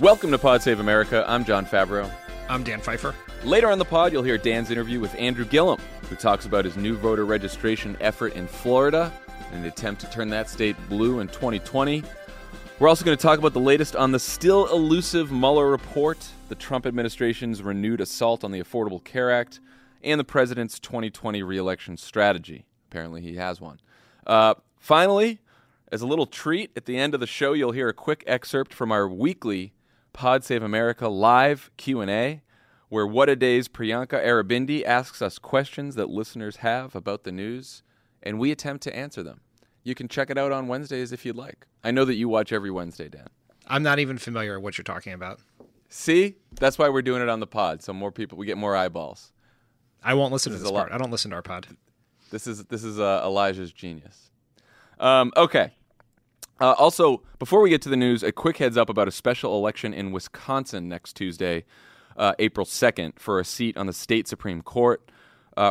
Welcome to Pod Save America. I'm John Favreau. I'm Dan Pfeiffer. Later on the pod, you'll hear Dan's interview with Andrew Gillum, who talks about his new voter registration effort in Florida and the attempt to turn that state blue in 2020. We're also going to talk about the latest on the still elusive Mueller report, the Trump administration's renewed assault on the Affordable Care Act, and the president's 2020 re-election strategy. Apparently he has one. Finally, as a little treat, at the end of the show, you'll hear a quick excerpt from our weekly Pod Save America live Q&A, where What A Day's Priyanka Arabindi asks us questions that listeners have about the news, and we attempt to answer them. You can check it out on Wednesdays if you'd like. I know that you watch every Wednesday, Dan. I'm not even familiar with what you're talking about. See? That's why we're doing it on the pod, so more people, we get more eyeballs. I won't listen to this part. I don't listen to our pod. This is Elijah's genius. Okay. Also, before we get to the news, a quick heads up about a special election in Wisconsin next Tuesday, April 2nd, for a seat on the state Supreme Court.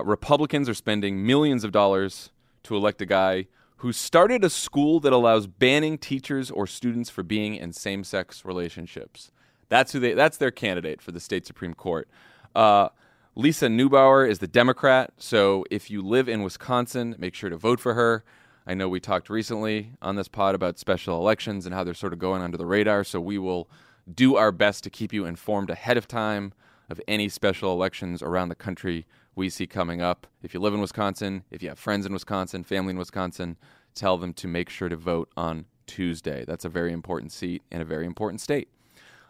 Republicans are spending millions of dollars to elect a guy who started a school that allows banning teachers or students for being in same-sex relationships. That's their candidate for the state Supreme Court. Lisa Neubauer is the Democrat, so if you live in Wisconsin, make sure to vote for her. I know we talked recently on this pod about special elections and how they're sort of going under the radar, so we will do our best to keep you informed ahead of time of any special elections around the country we see coming up. If you live in Wisconsin, if you have friends in Wisconsin, family in Wisconsin, tell them to make sure to vote on Tuesday. That's a very important seat in a very important state.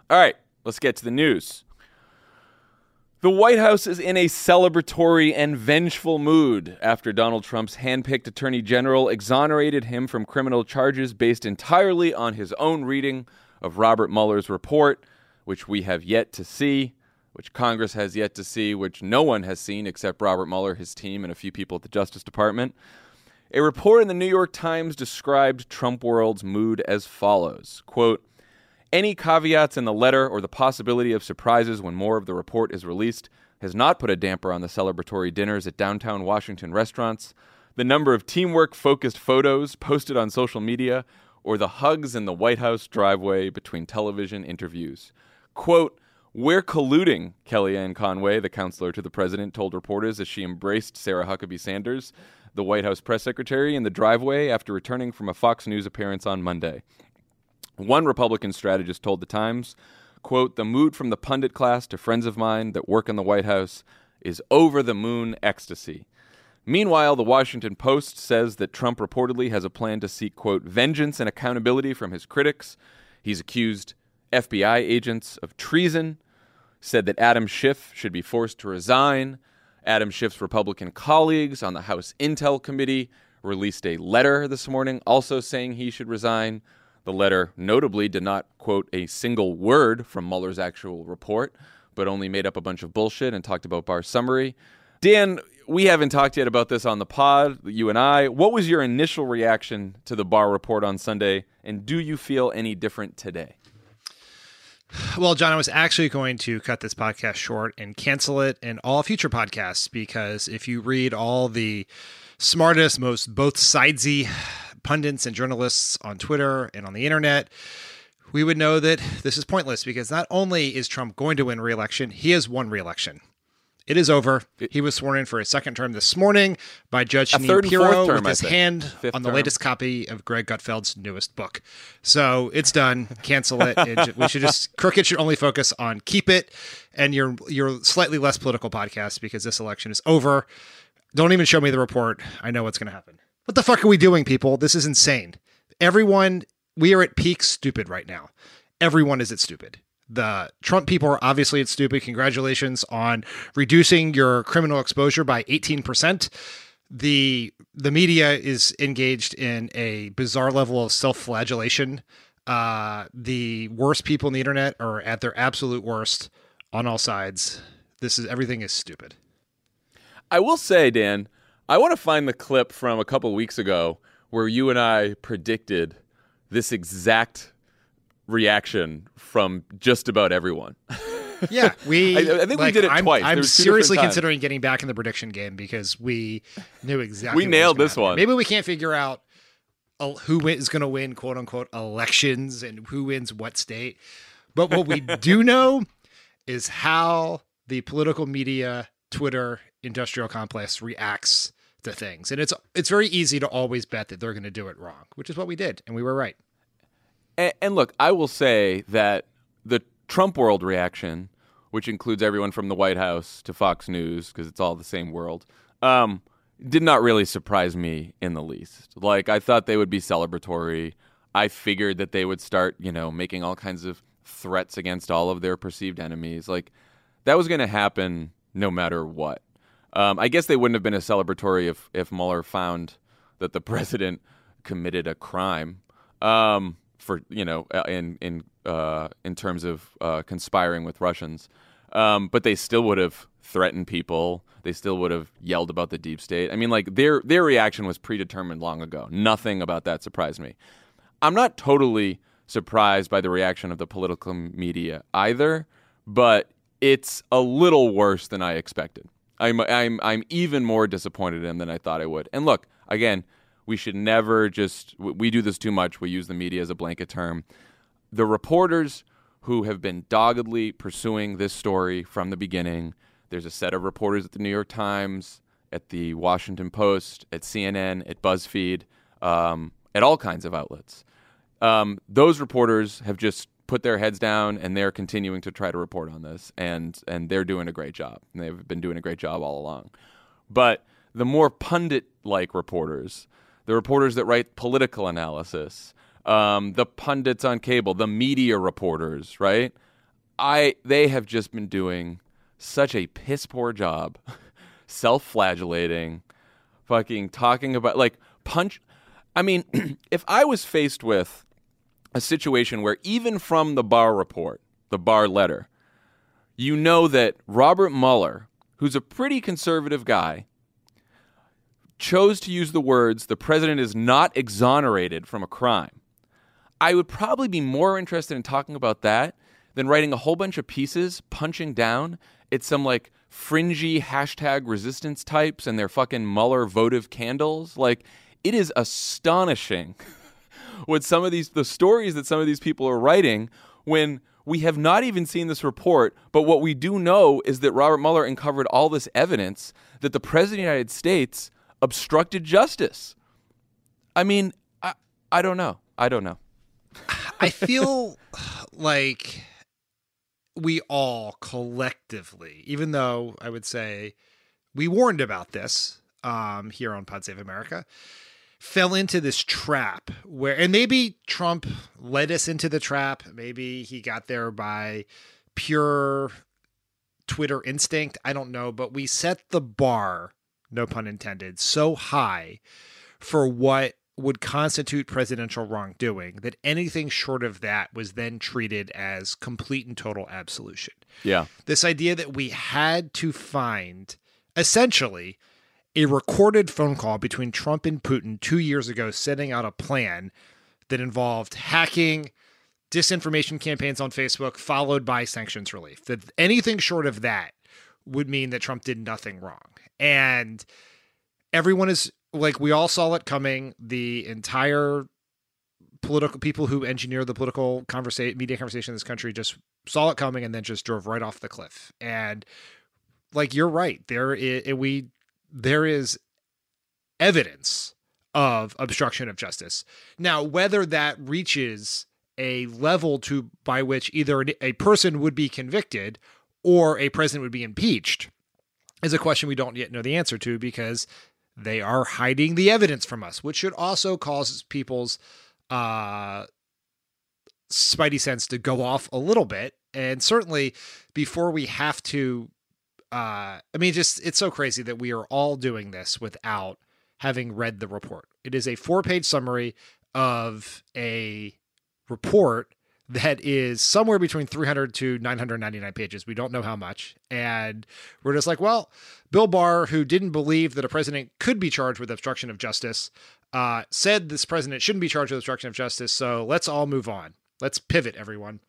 All right, let's get to the news. The White House is in a celebratory and vengeful mood after Donald Trump's handpicked attorney general exonerated him from criminal charges based entirely on his own reading of Robert Mueller's report, which we have yet to see, which Congress has yet to see, which no one has seen except Robert Mueller, his team, and a few people at the Justice Department. A report in the New York Times described Trump world's mood as follows, quote, "Any caveats in the letter or the possibility of surprises when more of the report is released has not put a damper on the celebratory dinners at downtown Washington restaurants, the number of teamwork-focused photos posted on social media, or the hugs in the White House driveway between television interviews." Quote, "We're colluding," Kellyanne Conway, the counselor to the president, told reporters as she embraced Sarah Huckabee Sanders, the White House press secretary, in the driveway after returning from a Fox News appearance on Monday. One Republican strategist told The Times, quote, "The mood from the pundit class to friends of mine that work in the White House is over-the-moon ecstasy." Meanwhile, the Washington Post says that Trump reportedly has a plan to seek, quote, "vengeance and accountability from his critics." He's accused FBI agents of treason, said that Adam Schiff should be forced to resign. Adam Schiff's Republican colleagues on the House Intel Committee released a letter this morning also saying he should resign. The letter notably did not quote a single word from Mueller's actual report, but only made up a bunch of bullshit and talked about Barr's summary. Dan, we haven't talked yet about this on the pod, you and I. What was your initial reaction to the Barr report on Sunday, and do you feel any different today? Well, John, I was actually going to cut this podcast short and cancel it and all future podcasts, because if you read all the smartest, most both sidesy pundits and journalists on Twitter and on the internet, we would know that this is pointless, because not only is Trump going to win re-election, he has won re-election. It is over. He was sworn in for a second term this morning by Judge Neil Pirro with his hand on the latest copy of Greg Gutfeld's newest book. So it's done. Cancel it. We should just, Crooked should only focus on keep it and your slightly less political podcast, because this election is over. Don't even show me the report. I know what's going to happen. What the fuck are we doing, people? This is insane. Everyone, we are at peak stupid right now. Everyone is at stupid. The Trump people are obviously at stupid. Congratulations on reducing your criminal exposure by 18%. The media is engaged in a bizarre level of self-flagellation. The worst people on the internet are at their absolute worst on all sides. Everything is stupid. I will say, Dan, I want to find the clip from a couple weeks ago where you and I predicted this exact reaction from just about everyone. Yeah, I think we did it twice. I'm seriously considering getting back in the prediction game because we knew exactly. We nailed this one. Maybe we can't figure out who is going to win, quote unquote, elections and who wins what state. But what we do know is how the political media, Twitter, industrial complex reacts to things. And it's very easy to always bet that they're going to do it wrong, which is what we did. And we were right. And look, I will say that the Trump world reaction, which includes everyone from the White House to Fox News, because it's all the same world, did not really surprise me in the least. Like, I thought they would be celebratory. I figured that they would start, making all kinds of threats against all of their perceived enemies. Like, that was going to happen no matter what. I guess they wouldn't have been as celebratory if Mueller found that the president committed a crime in terms of conspiring with Russians. But they still would have threatened people. They still would have yelled about the deep state. I mean, like, their reaction was predetermined long ago. Nothing about that surprised me. I'm not totally surprised by the reaction of the political media either, but it's a little worse than I expected. I'm even more disappointed in than I thought I would. And look, again, we should never we do this too much. We use the media as a blanket term. The reporters who have been doggedly pursuing this story from the beginning, there's a set of reporters at the New York Times, at the Washington Post, at CNN, at BuzzFeed, at all kinds of outlets. Those reporters have just put their heads down, and they're continuing to try to report on this, and they're doing a great job, and they've been doing a great job all along. But the more pundit-like reporters, the reporters that write political analysis, the pundits on cable, the media reporters, right? They have just been doing such a piss-poor job, self-flagellating, fucking talking about, like, punch. I mean, if I was faced with a situation where even from the Barr report, the Barr letter, that Robert Mueller, who's a pretty conservative guy, chose to use the words, the president is not exonerated from a crime. I would probably be more interested in talking about that than writing a whole bunch of pieces, punching down at some like fringy hashtag resistance types and their fucking Mueller votive candles. Like, it is astonishing with the stories that some of these people are writing when we have not even seen this report. But what we do know is that Robert Mueller uncovered all this evidence that the president of the United States obstructed justice. I mean, I don't know. I don't know. I feel like we all collectively, even though I would say we warned about this here on Pod Save America, fell into this trap where, and maybe Trump led us into the trap. Maybe he got there by pure Twitter instinct. I don't know, but we set the bar, no pun intended, so high for what would constitute presidential wrongdoing that anything short of that was then treated as complete and total absolution. Yeah. This idea that we had to find essentially a recorded phone call between Trump and Putin 2 years ago, setting out a plan that involved hacking, disinformation campaigns on Facebook, followed by sanctions relief. That anything short of that would mean that Trump did nothing wrong. And everyone is like, we all saw it coming. The entire political people who engineer the political media conversation in this country just saw it coming and then just drove right off the cliff. And like, you're right. There is evidence of obstruction of justice. Now, whether that reaches a level by which either a person would be convicted or a president would be impeached is a question we don't yet know the answer to, because they are hiding the evidence from us, which should also cause people's spidey sense to go off a little bit. And certainly before we have to, I mean, just, it's so crazy that we are all doing this without having read the report. It is a 4-page summary of a report that is somewhere between 300 to 999 pages. We don't know how much. And we're just like, well, Bill Barr, who didn't believe that a president could be charged with obstruction of justice, said this president shouldn't be charged with obstruction of justice. So let's all move on. Let's pivot, everyone.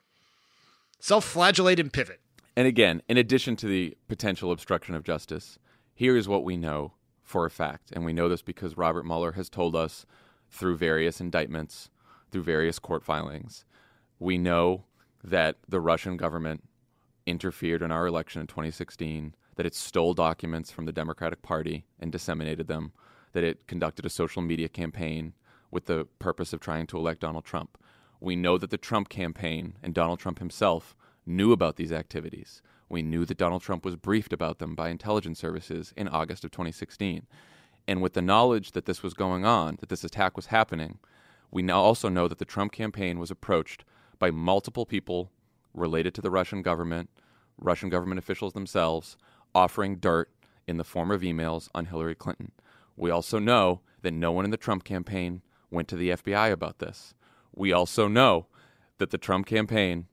Self-flagellate and pivot. And again, in addition to the potential obstruction of justice, here is what we know for a fact. And we know this because Robert Mueller has told us through various indictments, through various court filings. We know that the Russian government interfered in our election in 2016, that it stole documents from the Democratic Party and disseminated them, that it conducted a social media campaign with the purpose of trying to elect Donald Trump. We know that the Trump campaign and Donald Trump himself knew about these activities. We knew that Donald Trump was briefed about them by intelligence services in August of 2016. And with the knowledge that this was going on, that this attack was happening, we now also know that the Trump campaign was approached by multiple people related to the Russian government officials themselves, offering dirt in the form of emails on Hillary Clinton. We also know that no one in the Trump campaign went to the FBI about this. We also know that the Trump campaign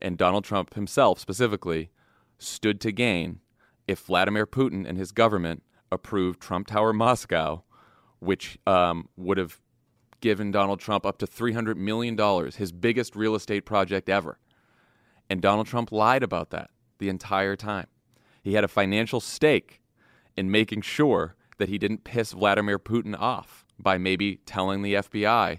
and Donald Trump himself specifically stood to gain if Vladimir Putin and his government approved Trump Tower Moscow, which would have given Donald Trump up to $300 million, his biggest real estate project ever. And Donald Trump lied about that the entire time. He had a financial stake in making sure that he didn't piss Vladimir Putin off by maybe telling the FBI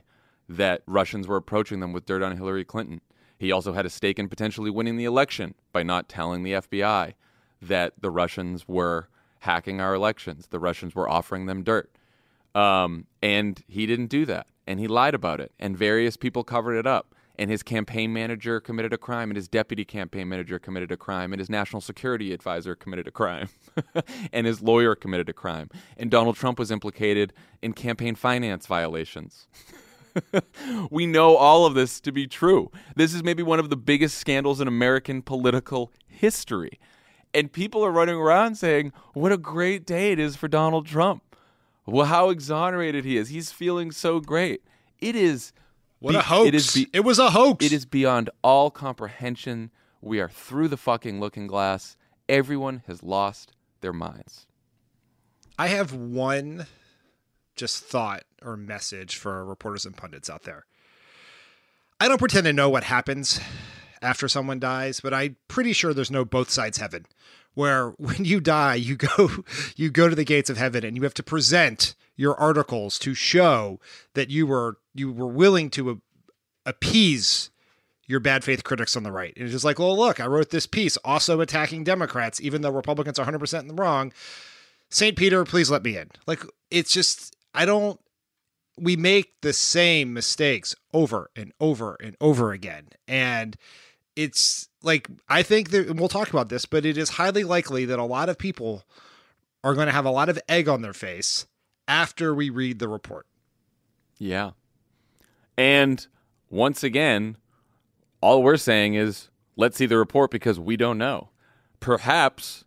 that Russians were approaching them with dirt on Hillary Clinton. He also had a stake in potentially winning the election by not telling the FBI that the Russians were hacking our elections. The Russians were offering them dirt. And he didn't do that. And he lied about it. And various people covered it up. And his campaign manager committed a crime. And his deputy campaign manager committed a crime. And his national security advisor committed a crime. And his lawyer committed a crime. And Donald Trump was implicated in campaign finance violations. We know all of this to be true. This is maybe one of the biggest scandals in American political history. And people are running around saying, what a great day it is for Donald Trump. Well, how exonerated he is. He's feeling so great. It is. What a hoax. It was a hoax. It is beyond all comprehension. We are through the fucking looking glass. Everyone has lost their minds. I have one just thought or message for reporters and pundits out there. I don't pretend to know what happens after someone dies, but I'm pretty sure there's no both sides heaven, where when you die, you go to the gates of heaven and you have to present your articles to show that you were willing to appease your bad faith critics on the right. And it's just like, well, look, I wrote this piece also attacking Democrats, even though Republicans are 100% in the wrong. St. Peter, please let me in. Like, it's just, we make the same mistakes over and over and over again. And it's like, I think that, and we'll talk about this, but it is highly likely that a lot of people are going to have a lot of egg on their face after we read the report. Yeah. And once again, all we're saying is, let's see the report because we don't know. Perhaps,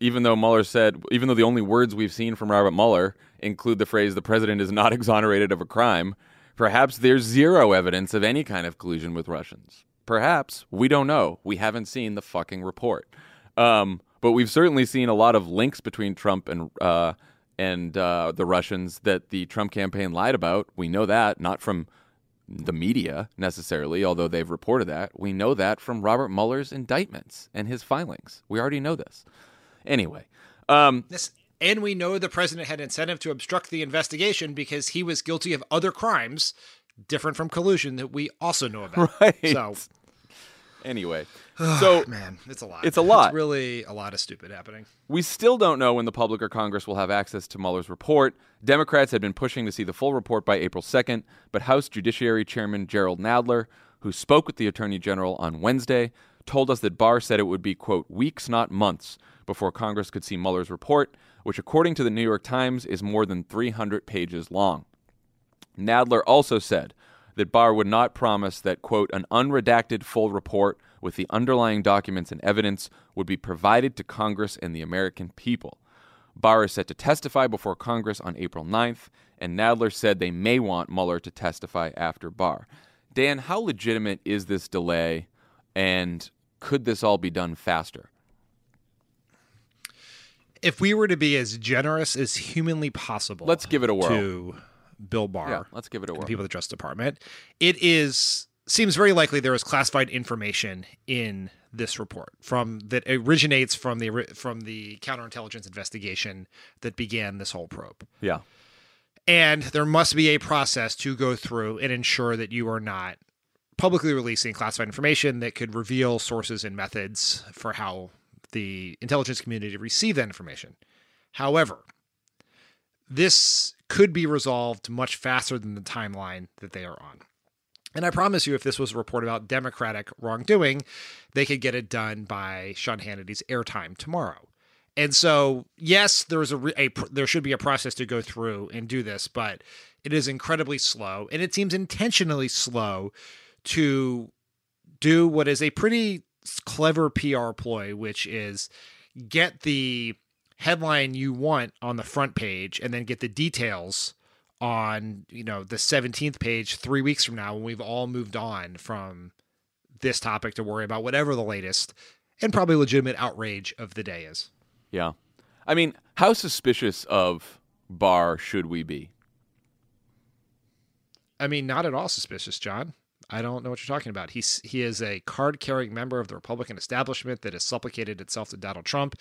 even though Mueller said, even though the only words we've seen from Robert Mueller include the phrase, the president is not exonerated of a crime, perhaps there's zero evidence of any kind of collusion with Russians. Perhaps. We don't know. We haven't seen the fucking report. But we've certainly seen a lot of links between Trump and the Russians that the Trump campaign lied about. We know that, not from the media necessarily, although they've reported that. We know that from Robert Mueller's indictments and his filings. We already know this. Anyway. And we know the president had incentive to obstruct the investigation because he was guilty of other crimes different from collusion that we also know about. Right. So anyway. Man, it's a lot. It's a lot. It's really a lot of stupid happening. We still don't know when the public or Congress will have access to Mueller's report. Democrats had been pushing to see the full report by April 2nd, but House Judiciary Chairman Gerald Nadler, who spoke with the Attorney General on Wednesday, told us that Barr said it would be, quote, weeks, not months, before Congress could see Mueller's report, which, according to the New York Times, is more than 300 pages long. Nadler also said that Barr would not promise that, quote, an unredacted full report with the underlying documents and evidence would be provided to Congress and the American people. Barr is set to testify before Congress on April 9th, and Nadler said they may want Mueller to testify after Barr. Dan, how legitimate is this delay, and could this all be done faster? If we were to be as generous as humanly possible... Let's give it a whirl. ...to Bill Barr... Yeah, let's give it a whirl. ...and the people at the Justice Department, it is... Seems very likely there is classified information in this report that originates from the counterintelligence investigation that began this whole probe. Yeah. And there must be a process to go through and ensure that you are not publicly releasing classified information that could reveal sources and methods for how the intelligence community received that information. However, this could be resolved much faster than the timeline that they are on. And I promise you, if this was a report about Democratic wrongdoing, they could get it done by Sean Hannity's airtime tomorrow. And so, yes, there should be a process to go through and do this, but it is incredibly slow, and it seems intentionally slow to do what is a pretty clever PR ploy, which is get the headline you want on the front page and then get the details on, the 17th page 3 weeks from now when we've all moved on from this topic to worry about whatever the latest and probably legitimate outrage of the day is. Yeah. I mean, how suspicious of Barr should we be? I mean, not at all suspicious, John. I don't know what you're talking about. He is a card-carrying member of the Republican establishment that has supplicated itself to Donald Trump.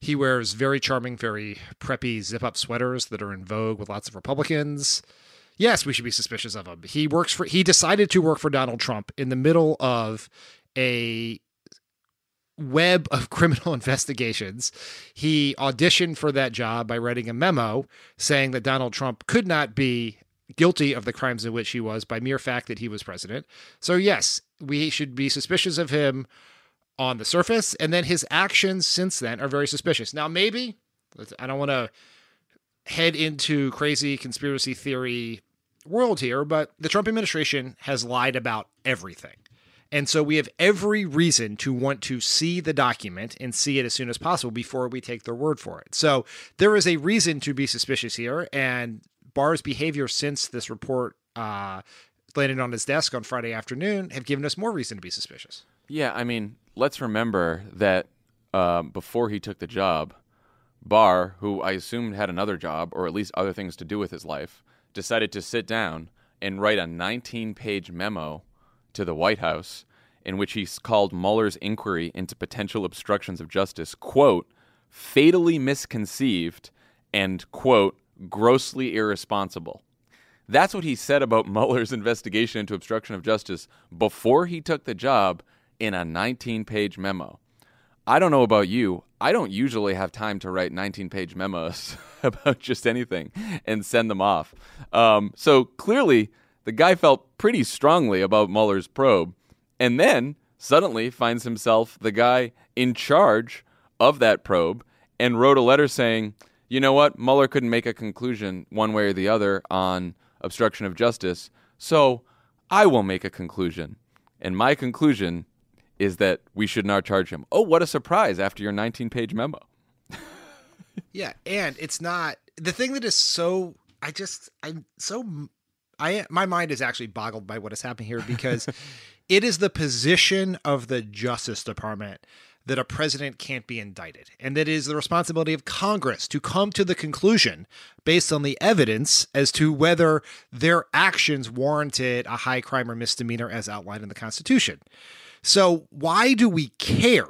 He wears very charming, very preppy zip-up sweaters that are in vogue with lots of Republicans. Yes, we should be suspicious of him. He decided to work for Donald Trump in the middle of a web of criminal investigations. He auditioned for that job by writing a memo saying that Donald Trump could not be guilty of the crimes in which he was by mere fact that he was president. So yes, we should be suspicious of him on the surface, and then his actions since then are very suspicious. Now, maybe, I don't want to head into crazy conspiracy theory world here, but the Trump administration has lied about everything. And so we have every reason to want to see the document and see it as soon as possible before we take their word for it. So there is a reason to be suspicious here, and Barr's behavior since this report landed on his desk on Friday afternoon have given us more reason to be suspicious. Yeah, I mean, let's remember that before he took the job, Barr, who I assumed had another job or at least other things to do with his life, decided to sit down and write a 19-page memo to the White House in which he called Mueller's inquiry into potential obstructions of justice, quote, fatally misconceived and, quote, grossly irresponsible. That's what he said about Mueller's investigation into obstruction of justice before he took the job in a 19-page memo. I don't know about you. I don't usually have time to write 19-page memos about just anything and send them off. So clearly, the guy felt pretty strongly about Mueller's probe and then suddenly finds himself the guy in charge of that probe and wrote a letter saying, you know what, Mueller couldn't make a conclusion one way or the other on obstruction of justice, so I will make a conclusion. And my conclusion is that we should not charge him. Oh, what a surprise after your 19-page memo. Yeah, and it's not – the thing that is so – my mind is actually boggled by what is happening here because it is the position of the Justice Department that a president can't be indicted. And that is the responsibility of Congress to come to the conclusion based on the evidence as to whether their actions warranted a high crime or misdemeanor as outlined in the Constitution. So why do we care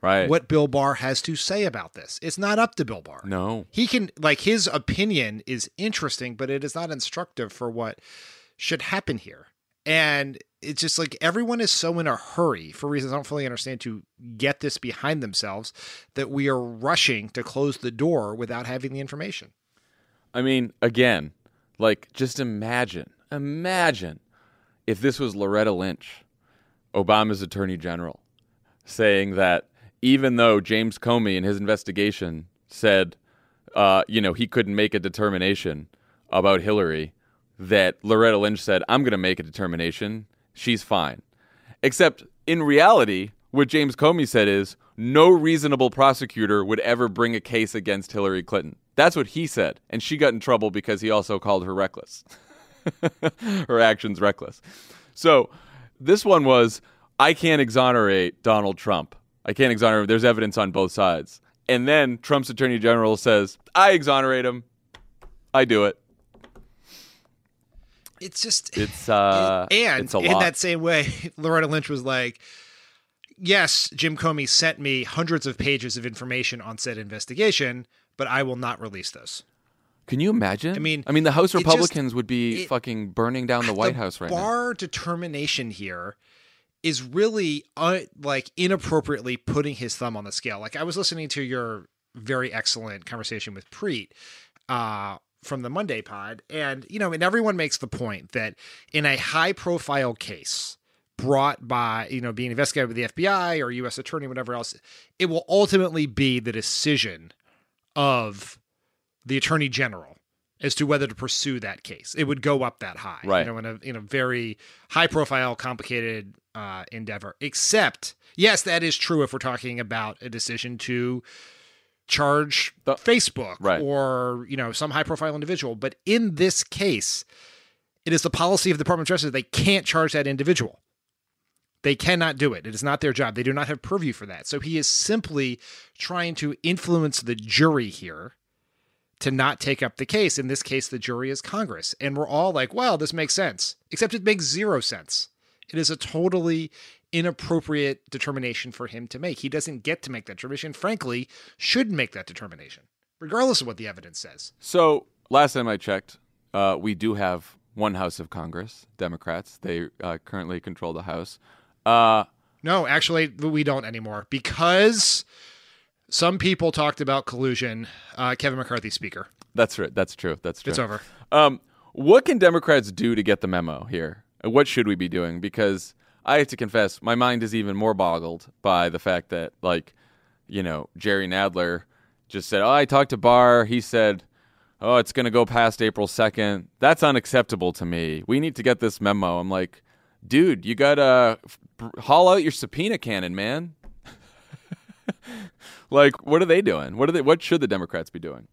what Bill Barr has to say about this? It's not up to Bill Barr. No. He can, his opinion is interesting, but it is not instructive for what should happen here. And it's just everyone is so in a hurry for reasons I don't fully understand to get this behind themselves that we are rushing to close the door without having the information. I mean, again, just imagine if this was Loretta Lynch, Obama's attorney general, saying that even though James Comey in his investigation said, he couldn't make a determination about Hillary, that Loretta Lynch said, I'm going to make a determination. She's fine. Except in reality, what James Comey said is no reasonable prosecutor would ever bring a case against Hillary Clinton. That's what he said. And she got in trouble because he also called her reckless. Her actions reckless. So this one was, I can't exonerate Donald Trump. I can't exonerate him. There's evidence on both sides. And then Trump's attorney general says, I exonerate him. I do it. It's just, it's a lot. In that same way, Loretta Lynch was like, yes, Jim Comey sent me hundreds of pages of information on said investigation, but I will not release those. Can you imagine? I mean, the House Republicans would be fucking burning down the White House right now. The Barr determination here is really inappropriately putting his thumb on the scale. Like, I was listening to your very excellent conversation with Preet from the Monday pod. And, everyone makes the point that in a high profile case brought by, being investigated by the FBI or U.S. attorney, whatever else, it will ultimately be the decision of the attorney general as to whether to pursue that case. It would go up that high, right? In a very high profile, complicated endeavor, except yes, that is true. If we're talking about a decision to charge Facebook, right, or, some high profile individual. But in this case, it is the policy of the Department of Justice. They can't charge that individual. They cannot do it. It is not their job. They do not have purview for that. So he is simply trying to influence the jury here to not take up the case. In this case, the jury is Congress. And we're all like, wow, this makes sense, except it makes zero sense. It is a totally inappropriate determination for him to make. He doesn't get to make that determination, frankly, should make that determination, regardless of what the evidence says. So last time I checked, we do have one house of Congress, Democrats. They currently control the House. No, actually, we don't anymore because some people talked about collusion. Kevin McCarthy, Speaker. That's right. That's true. That's true. It's over. What can Democrats do to get the memo here? What should we be doing? Because I have to confess, my mind is even more boggled by the fact that, Jerry Nadler just said, I talked to Barr. He said, it's going to go past April 2nd. That's unacceptable to me. We need to get this memo. I'm like, dude, you got to haul out your subpoena cannon, man. What are they doing? What should the Democrats be doing?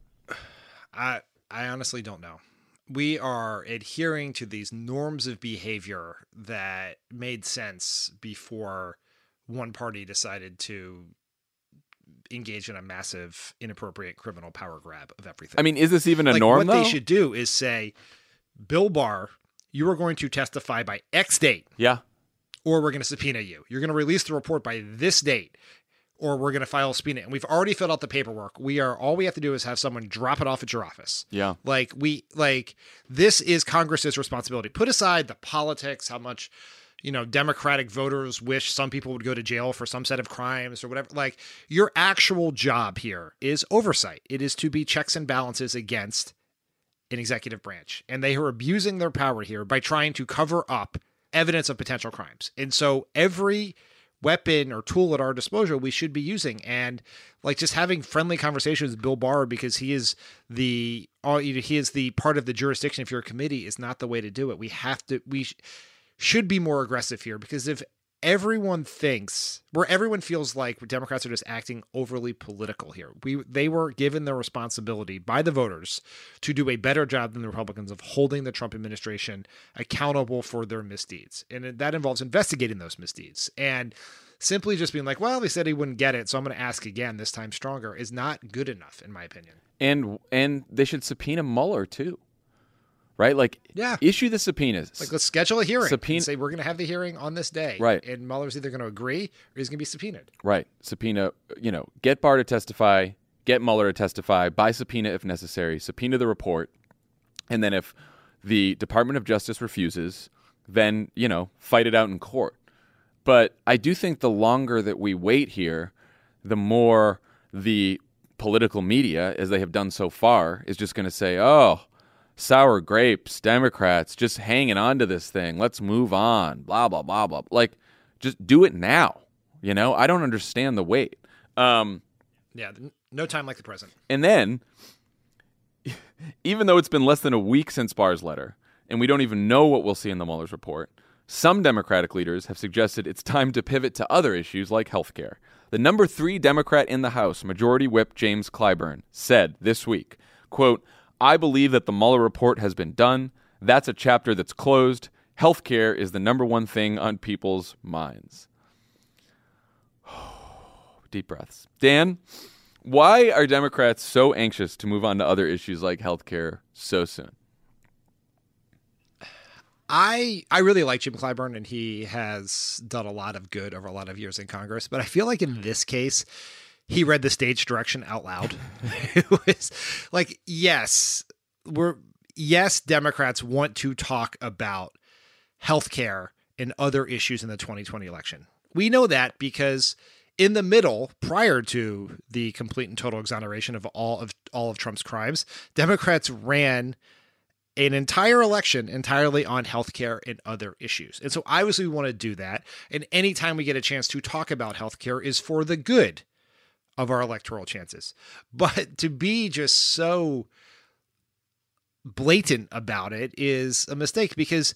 I honestly don't know. We are adhering to these norms of behavior that made sense before one party decided to engage in a massive, inappropriate criminal power grab of everything. I mean, is this even a norm, though? What they should do is say, Bill Barr, you are going to testify by X date. Yeah. Or we're going to subpoena you. You're going to release the report by this date. Or we're going to file a subpoena. And we've already filled out the paperwork. All we have to do is have someone drop it off at your office. Yeah. This is Congress's responsibility. Put aside the politics, how much, Democratic voters wish some people would go to jail for some set of crimes or whatever. Your actual job here is oversight. It is to be checks and balances against an executive branch. And they are abusing their power here by trying to cover up evidence of potential crimes. And so every weapon or tool at our disposal we should be using, and just having friendly conversations with Bill Barr, because he is the part of the jurisdiction of your committee, is not the way to do it. We should be more aggressive here, because if everyone feels like Democrats are just acting overly political here, they were given the responsibility by the voters to do a better job than the Republicans of holding the Trump administration accountable for their misdeeds. And that involves investigating those misdeeds. And simply just being like, well, they said he wouldn't get it, so I'm going to ask again, this time stronger, is not good enough, in my opinion. And they should subpoena Mueller, too. Right? Issue the subpoenas. Let's schedule a hearing. Say, we're going to have the hearing on this day. Right. And Mueller's either going to agree or he's going to be subpoenaed. Right. Subpoena, get Barr to testify, get Mueller to testify, by subpoena if necessary, subpoena the report. And then if the Department of Justice refuses, then, fight it out in court. But I do think the longer that we wait here, the more the political media, as they have done so far, is just going to say, sour grapes, Democrats just hanging on to this thing. Let's move on. Blah, blah, blah, blah. Just do it now. You know, I don't understand the wait. Yeah, no time like the present. And then, even though it's been less than a week since Barr's letter, and we don't even know what we'll see in the Mueller's report, some Democratic leaders have suggested it's time to pivot to other issues like healthcare. The number 3 Democrat in the House, Majority Whip James Clyburn, said this week, quote, "I believe that the Mueller report has been done. That's a chapter that's closed. Healthcare is the number one thing on people's minds." Deep breaths. Dan, why are Democrats so anxious to move on to other issues like healthcare so soon? I really like Jim Clyburn, and he has done a lot of good over a lot of years in Congress. But I feel like in this case, he read the stage direction out loud. It was like, yes, Democrats want to talk about healthcare and other issues in the 2020 election. We know that because in the middle, prior to the complete and total exoneration of all of Trump's crimes, Democrats ran an entire election entirely on healthcare and other issues. And so obviously we want to do that. And anytime we get a chance to talk about healthcare is for the good of our electoral chances. But to be just so blatant about it is a mistake, because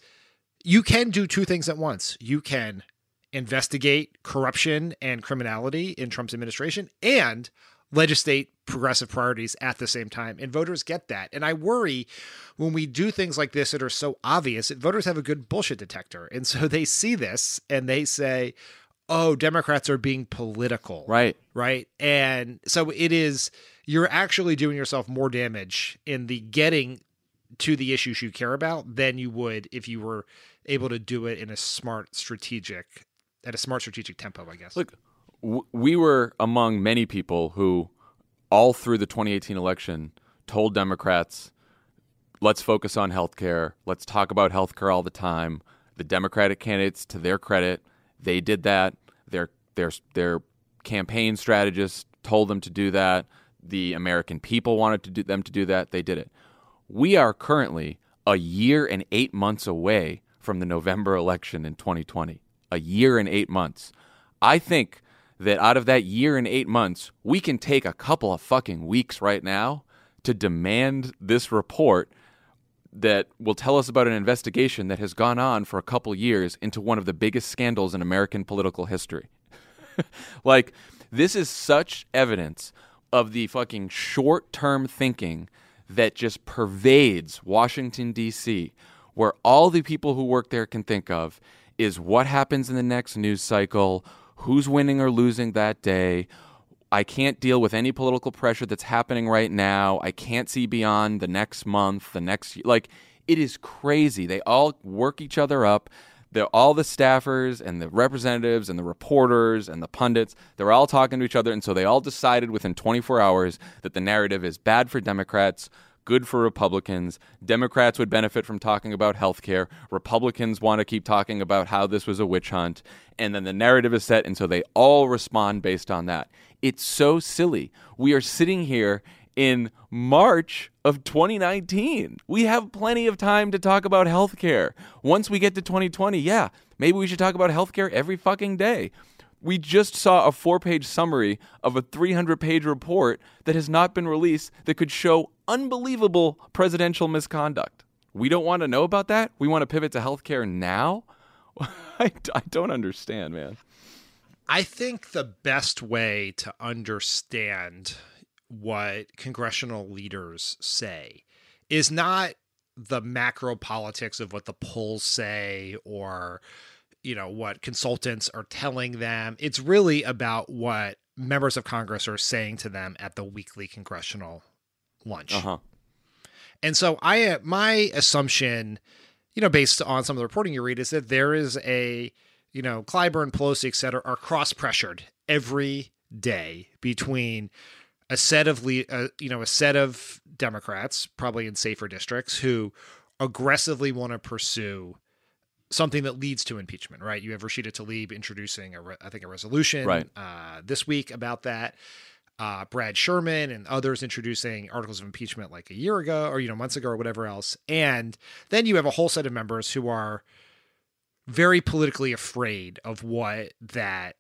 you can do two things at once. You can investigate corruption and criminality in Trump's administration and legislate progressive priorities at the same time. And voters get that. And I worry when we do things like this that are so obvious that voters have a good bullshit detector. And so they see this and they say, oh, Democrats are being political. Right. Right. And so it is, you're actually doing yourself more damage in the getting to the issues you care about than you would if you were able to do it in a smart strategic tempo, I guess. Look, we were among many people who all through the 2018 election told Democrats, let's focus on healthcare. Let's talk about healthcare all the time. The Democratic candidates, to their credit, they did that. Their campaign strategists told them to do that. The American people wanted them to do that. They did it. We are currently a year and 8 months away from the November election in 2020. A year and 8 months. I think that out of that year and 8 months, we can take a couple of fucking weeks right now to demand this report that will tell us about an investigation that has gone on for a couple years into one of the biggest scandals in American political history. Like, this is such evidence of the fucking short-term thinking that just pervades Washington, D.C., where all the people who work there can think of is what happens in the next news cycle, who's winning or losing that day. I can't deal with any political pressure that's happening right now. I can't see beyond the next month, the next, like, it is crazy. They all work each other up. They're all the staffers and the representatives and the reporters and the pundits. They're all talking to each other. And so they all decided within 24 hours that the narrative is bad for Democrats, good for Republicans. Democrats would benefit from talking about health care. Republicans want to keep talking about how this was a witch hunt. And then the narrative is set. And so they all respond based on that. It's so silly. We are sitting here in March of 2019. We have plenty of time to talk about healthcare. Once we get to 2020, yeah, maybe we should talk about healthcare every fucking day. We just saw a 4-page summary of a 300-page report that has not been released that could show unbelievable presidential misconduct. We don't want to know about that. We want to pivot to healthcare now. I don't understand, man. I think the best way to understand what congressional leaders say is not the macro politics of what the polls say or, you know, what consultants are telling them. It's really about what members of Congress are saying to them at the weekly congressional lunch. Uh-huh. And so my assumption, you know, based on some of the reporting you read, is that there is a, you know, Clyburn, Pelosi, et cetera, are cross-pressured every day between a set of, a set of Democrats, probably in safer districts, who aggressively want to pursue something that leads to impeachment, right? You have Rashida Tlaib introducing, a resolution right this week about that. Brad Sherman and others introducing articles of impeachment like a year ago or, you know, months ago or whatever else. And then you have a whole set of members who are very politically afraid of what that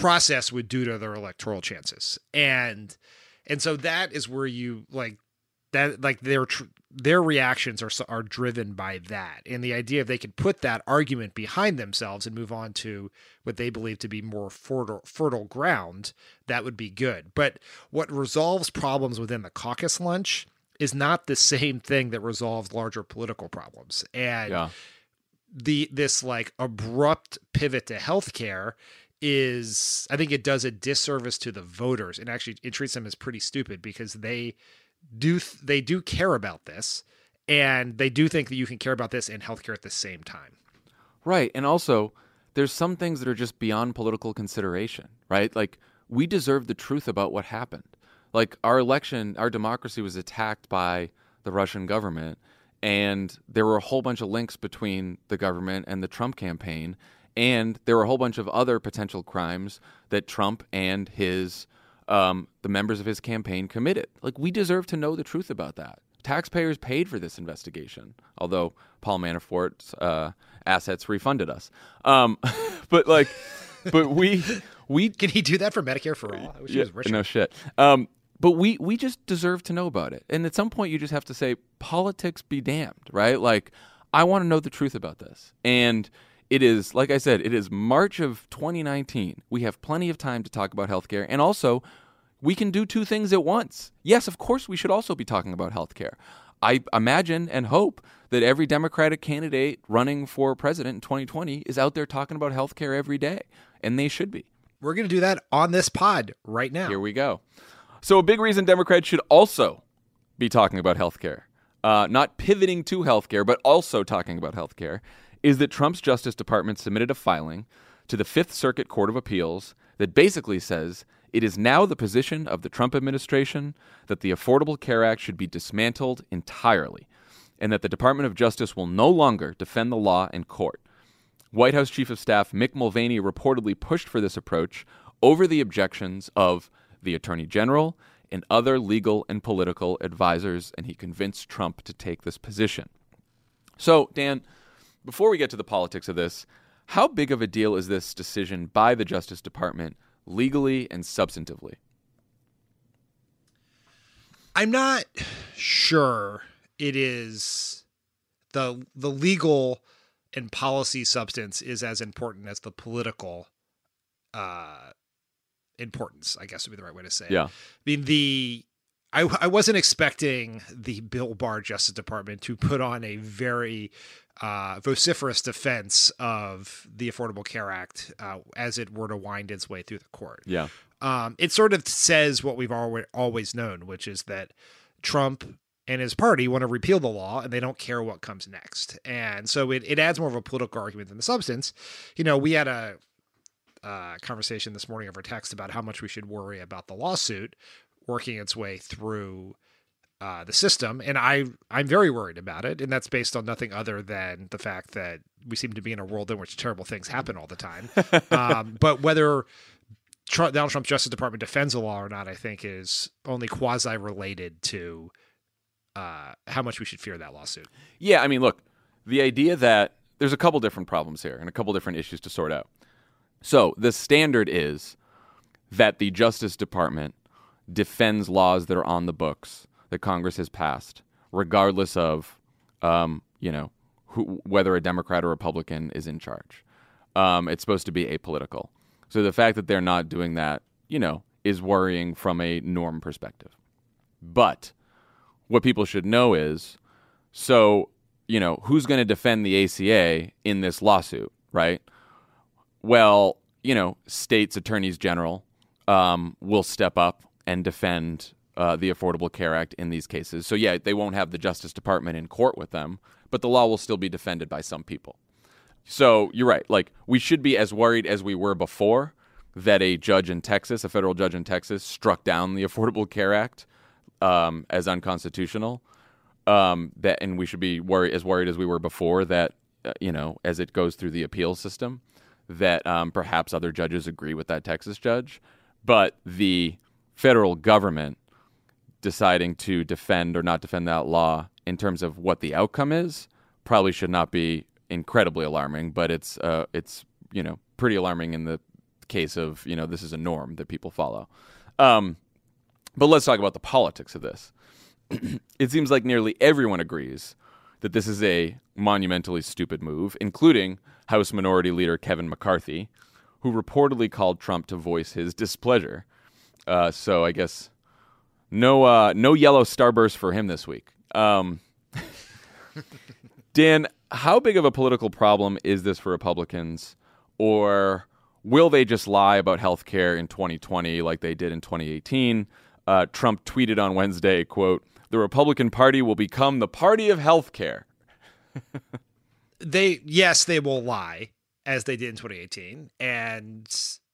process would do to their electoral chances. And so that is where you their reactions are driven by that. And the idea if they could put that argument behind themselves and move on to what they believe to be more fertile ground, that would be good. But what resolves problems within the caucus lunch is not the same thing that resolves larger political problems. And this abrupt pivot to healthcare is, I think it does a disservice to the voters, and actually it treats them as pretty stupid because they do care about this, and they do think that you can care about this and healthcare at the same time. Right. And also there's some things that are just beyond political consideration, right? Like, we deserve the truth about what happened. Like, our election, our democracy was attacked by the Russian government, and there were a whole bunch of links between the government and the Trump campaign. And there were a whole bunch of other potential crimes that Trump and his the members of his campaign committed. Like, we deserve to know the truth about that. Taxpayers paid for this investigation, although Paul Manafort's assets refunded us. But we can he do that for Medicare for all? I wish he was richer. No shit. But we just deserve to know about it. And at some point, you just have to say, politics be damned, right? Like, I want to know the truth about this. And it is, like I said, it is March of 2019. We have plenty of time to talk about healthcare. And also, we can do two things at once. Yes, of course, we should also be talking about healthcare. I imagine and hope that every Democratic candidate running for president in 2020 is out there talking about healthcare every day. And they should be. We're going to do that on this pod right now. Here we go. So a big reason Democrats should also be talking about healthcare, not pivoting to healthcare, but also talking about healthcare, is that Trump's Justice Department submitted a filing to the Fifth Circuit Court of Appeals that basically says it is now the position of the Trump administration that the Affordable Care Act should be dismantled entirely, and that the Department of Justice will no longer defend the law in court. White House Chief of Staff Mick Mulvaney reportedly pushed for this approach over the objections of the Attorney General and other legal and political advisors, and he convinced Trump to take this position. So, Dan, before we get to the politics of this, how big of a deal is this decision by the Justice Department legally and substantively? I'm not sure it is. The legal and policy substance is as important as the political importance, I guess would be the right way to say it. Yeah. I mean, I wasn't expecting the Bill Barr Justice Department to put on a very vociferous defense of the Affordable Care Act as it were to wind its way through the court. Yeah. It sort of says what we've always known, which is that Trump and his party want to repeal the law and they don't care what comes next. And so it adds more of a political argument than the substance. You know, we had a conversation this morning over text about how much we should worry about the lawsuit working its way through the system. And I'm very worried about it. And that's based on nothing other than the fact that we seem to be in a world in which terrible things happen all the time. But whether Donald Trump's Justice Department defends the law or not, I think is only quasi-related to how much we should fear that lawsuit. Yeah, I mean, look, the idea that there's a couple different problems here and a couple different issues to sort out. So the standard is that the Justice Department defends laws that are on the books that Congress has passed, regardless of, whether a Democrat or Republican is in charge. It's supposed to be apolitical. So the fact that they're not doing that, is worrying from a norm perspective. But what people should know is, who's going to defend the ACA in this lawsuit, right? Well, states' attorneys general will step up and defend the Affordable Care Act in these cases. So, yeah, they won't have the Justice Department in court with them, but the law will still be defended by some people. So you're right. Like, we should be as worried as we were before that a federal judge in Texas, struck down the Affordable Care Act as unconstitutional. And we should be worried as we were before that, as it goes through the appeal system, that perhaps other judges agree with that Texas judge. But the federal government deciding to defend or not defend that law in terms of what the outcome is probably should not be incredibly alarming, but it's pretty alarming in the case of, you know, this is a norm that people follow. But let's talk about the politics of this. It seems like nearly everyone agrees that this is a monumentally stupid move, including House Minority Leader Kevin McCarthy, who reportedly called Trump to voice his displeasure. So I guess no yellow starburst for him this week. Dan, how big of a political problem is this for Republicans? Or will they just lie about health care in 2020 like they did in 2018? Trump tweeted on Wednesday, quote, "The Republican Party will become the party of health care." Yes, they will lie, as they did in 2018, and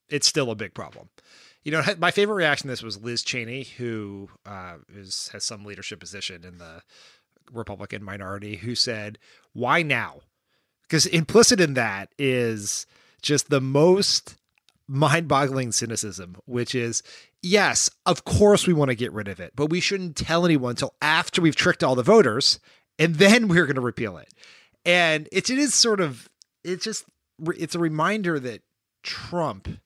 it's still a big problem. You know, my favorite reaction to this was Liz Cheney, who has some leadership position in the Republican minority, who said, "Why now?" Because implicit in that is just the most mind-boggling cynicism, which is, yes, of course we want to get rid of it, but we shouldn't tell anyone until after we've tricked all the voters, and then we're going to repeal it. And it's a reminder that Trump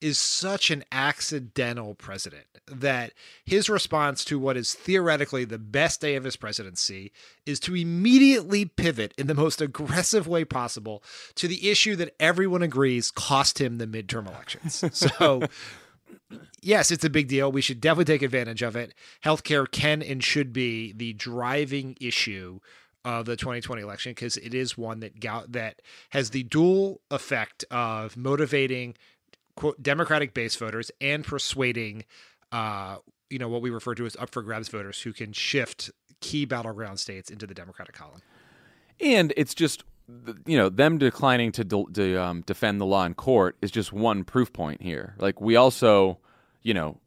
is such an accidental president that his response to what is theoretically the best day of his presidency is to immediately pivot in the most aggressive way possible to the issue that everyone agrees cost him the midterm elections. So yes, it's a big deal. We should definitely take advantage of it. Healthcare can and should be the driving issue of the 2020 election, because it is one that has the dual effect of motivating, quote, Democratic base voters and persuading, what we refer to as up for grabs voters who can shift key battleground states into the Democratic column. And it's just, you know, them declining to defend the law in court is just one proof point here. Like, we also, you know,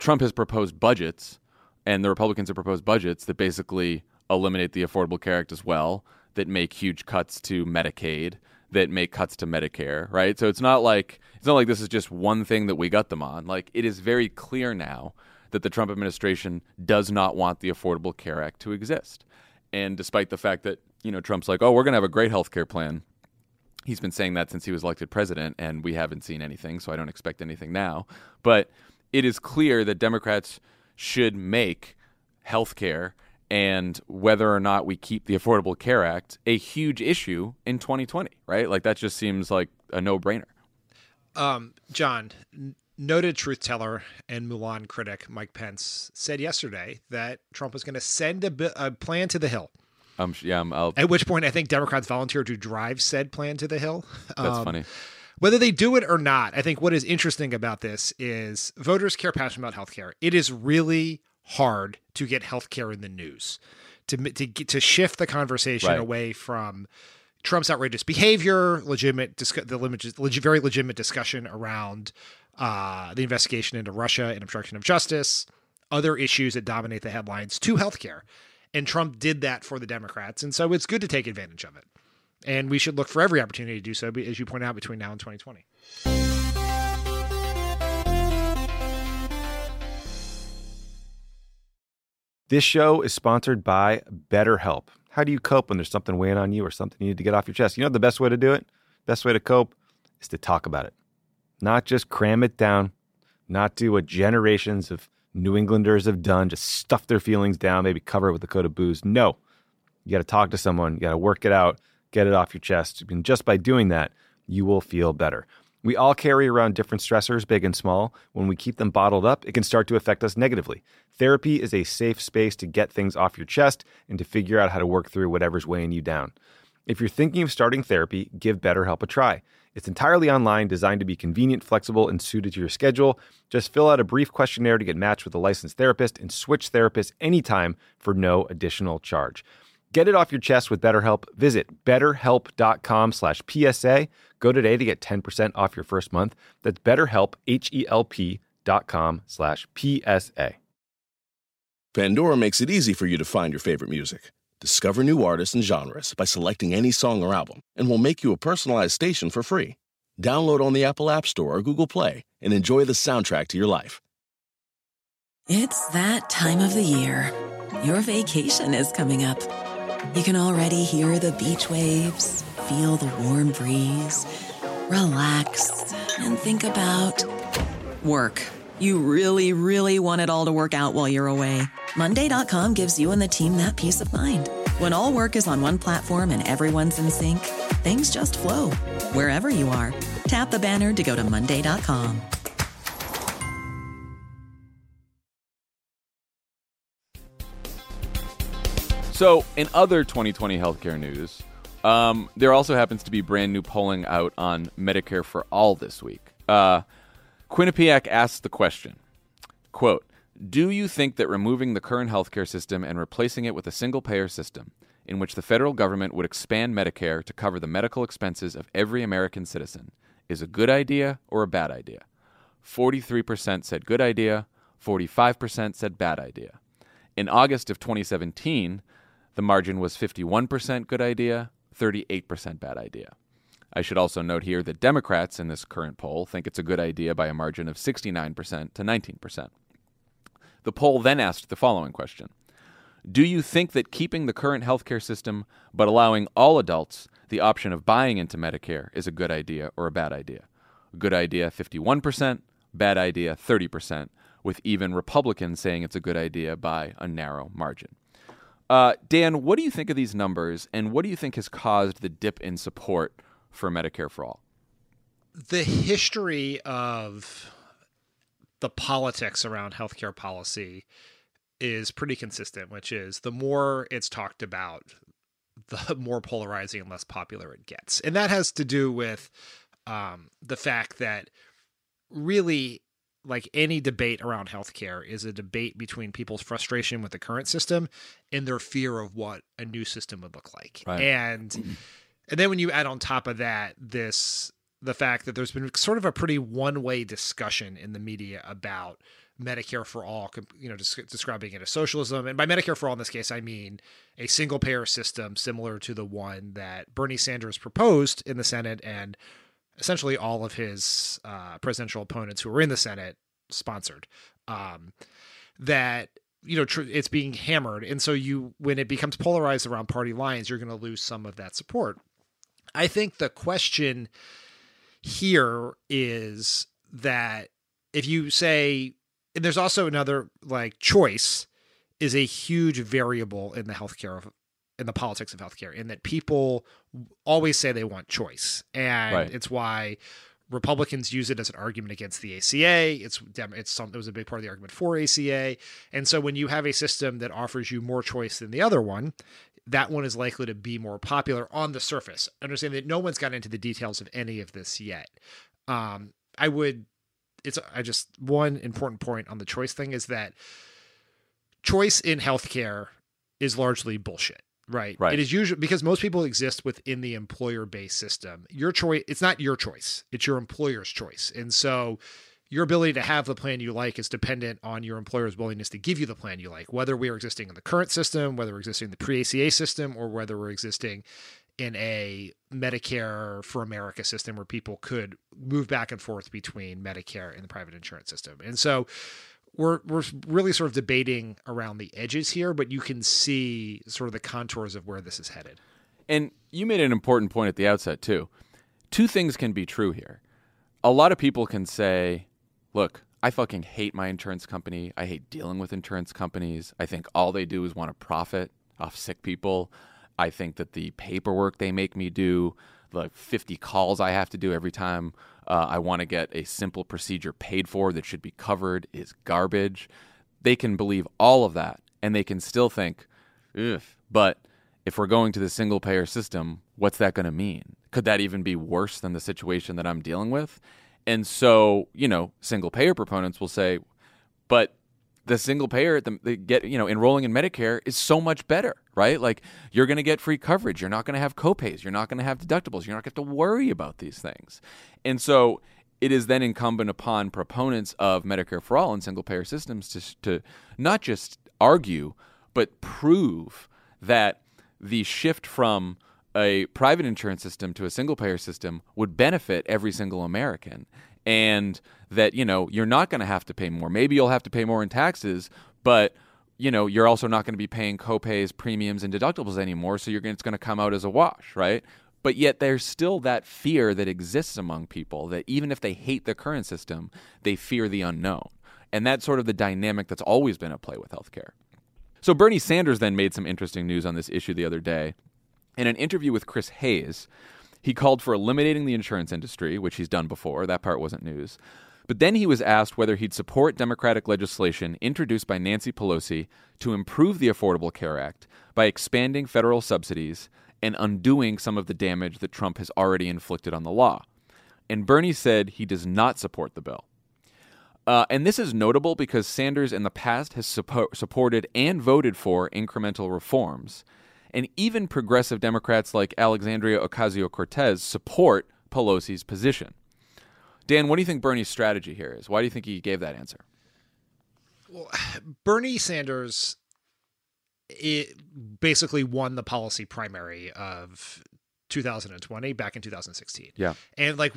Trump has proposed budgets, and the Republicans have proposed budgets that basically eliminate the Affordable Care Act as well, that make huge cuts to Medicaid, that make cuts to Medicare, right? So it's not like this is just one thing that we got them on. Like, it is very clear now that the Trump administration does not want the Affordable Care Act to exist. And despite the fact that, you know, Trump's like, "Oh, we're going to have a great health care plan," he's been saying that since he was elected president, and we haven't seen anything, so I don't expect anything now. But it is clear that Democrats should make health care and whether or not we keep the Affordable Care Act a huge issue in 2020, right? Like, that just seems like a no-brainer. John, noted truth teller and Mulan critic Mike Pence said yesterday that Trump was going to send a plan to the Hill. At which point I think Democrats volunteered to drive said plan to the Hill. That's funny. Whether they do it or not, I think what is interesting about this is voters care passionately about health care. It is really hard to get healthcare in the news, to shift the conversation away from Trump's outrageous behavior, very legitimate discussion around the investigation into Russia and obstruction of justice, other issues that dominate the headlines, to healthcare. And Trump did that for the Democrats, and so it's good to take advantage of it. And we should look for every opportunity to do so, as you point out, between now and 2020. This show is sponsored by BetterHelp. How do you cope when there's something weighing on you or something you need to get off your chest? You know the best way to do it? Best way to cope is to talk about it. Not just cram it down, not do what generations of New Englanders have done, just stuff their feelings down, maybe cover it with a coat of booze. No, you got to talk to someone. You got to work it out, get it off your chest. And just by doing that, you will feel better. We all carry around different stressors, big and small. When we keep them bottled up, it can start to affect us negatively. Therapy is a safe space to get things off your chest and to figure out how to work through whatever's weighing you down. If you're thinking of starting therapy, give BetterHelp a try. It's entirely online, designed to be convenient, flexible, and suited to your schedule. Just fill out a brief questionnaire to get matched with a licensed therapist and switch therapists anytime for no additional charge. Get it off your chest with BetterHelp. Visit betterhelp.com/PSA. Go today to get 10% off your first month. That's BetterHelp, HELP.com/PSA. Pandora makes it easy for you to find your favorite music. Discover new artists and genres by selecting any song or album, and we'll make you a personalized station for free. Download on the Apple App Store or Google Play and enjoy the soundtrack to your life. It's that time of the year. Your vacation is coming up. You can already hear the beach waves, feel the warm breeze, relax, and think about work. You really, really want it all to work out while you're away. Monday.com gives you and the team that peace of mind. When all work is on one platform and everyone's in sync, things just flow. Wherever you are, tap the banner to go to Monday.com. So, in other 2020 healthcare news, there also happens to be brand new polling out on Medicare for All this week. Quinnipiac asked the question, quote, "Do you think that removing the current healthcare system and replacing it with a single-payer system in which the federal government would expand Medicare to cover the medical expenses of every American citizen is a good idea or a bad idea?" 43% said good idea, 45% said bad idea. In August of 2017, the margin was 51% good idea, 38% bad idea. I should also note here that Democrats in this current poll think it's a good idea by a margin of 69% to 19%. The poll then asked the following question. Do you think that keeping the current healthcare system but allowing all adults the option of buying into Medicare is a good idea or a bad idea? Good idea, 51%, bad idea, 30%, with even Republicans saying it's a good idea by a narrow margin. Dan, what do you think of these numbers, and what do you think has caused the dip in support for Medicare for All? The history of the politics around healthcare policy is pretty consistent, which is the more it's talked about, the more polarizing and less popular it gets. And that has to do with the fact that really, like any debate around healthcare is a debate between people's frustration with the current system and their fear of what a new system would look like. Right. And then when you add on top of that, the fact that there's been sort of a pretty one-way discussion in the media about Medicare for All, you know, describing it as socialism. And by Medicare for All in this case, I mean a single-payer system similar to the one that Bernie Sanders proposed in the Senate, and essentially all of his presidential opponents who were in the Senate sponsored. That, you know, it's being hammered. And so when it becomes polarized around party lines, you're going to lose some of that support. I think the question here is that if you say, and there's also another, like, choice is a huge variable in the healthcare in the politics of healthcare, in that people always say they want choice. And It's why Republicans use it as an argument against the ACA. It was a big part of the argument for ACA. And so when you have a system that offers you more choice than the other one, that one is likely to be more popular on the surface. Understand that no one's gotten into the details of any of this yet. One important point on the choice thing is that choice in healthcare is largely bullshit. Right. It is usually because most people exist within the employer-based system. Your choice, it's not your choice, it's your employer's choice. And so your ability to have the plan you like is dependent on your employer's willingness to give you the plan you like, whether we are existing in the current system, whether we're existing in the pre-ACA system, or whether we're existing in a Medicare for America system where people could move back and forth between Medicare and the private insurance system. And so we're really sort of debating around the edges here, but you can see sort of the contours of where this is headed. And you made an important point at the outset, too. Two things can be true here. A lot of people can say, look, I fucking hate my insurance company. I hate dealing with insurance companies. I think all they do is want to profit off sick people. I think that the paperwork they make me do, the 50 calls I have to do every time I want to get a simple procedure paid for that should be covered is garbage. They can believe all of that, and they can still think, ugh, but if we're going to the single-payer system, what's that going to mean? Could that even be worse than the situation that I'm dealing with? And so, you know, single-payer proponents will say, but the single-payer, enrolling in Medicare is so much better, right? Like, you're going to get free coverage. You're not going to have copays. You're not going to have deductibles. You're not going to have to worry about these things. And so it is then incumbent upon proponents of Medicare for All and single-payer systems to not just argue, but prove that the shift from a private insurance system to a single-payer system would benefit every single American. And that, you know, you're not going to have to pay more. Maybe you'll have to pay more in taxes, but, you know, you're also not going to be paying copays, premiums, and deductibles anymore. So it's going to come out as a wash, right? But yet there's still that fear that exists among people that even if they hate the current system, they fear the unknown. And that's sort of the dynamic that's always been at play with healthcare. So Bernie Sanders then made some interesting news on this issue the other day. In an interview with Chris Hayes, he called for eliminating the insurance industry, which he's done before. That part wasn't news. But then he was asked whether he'd support Democratic legislation introduced by Nancy Pelosi to improve the Affordable Care Act by expanding federal subsidies and undoing some of the damage that Trump has already inflicted on the law. And Bernie said he does not support the bill. And this is notable because Sanders in the past has supported and voted for incremental reforms. And even progressive Democrats like Alexandria Ocasio-Cortez support Pelosi's position. Dan, what do you think Bernie's strategy here is? Why do you think he gave that answer? Well, Bernie Sanders basically won the policy primary of 2020 back in 2016. Yeah. And like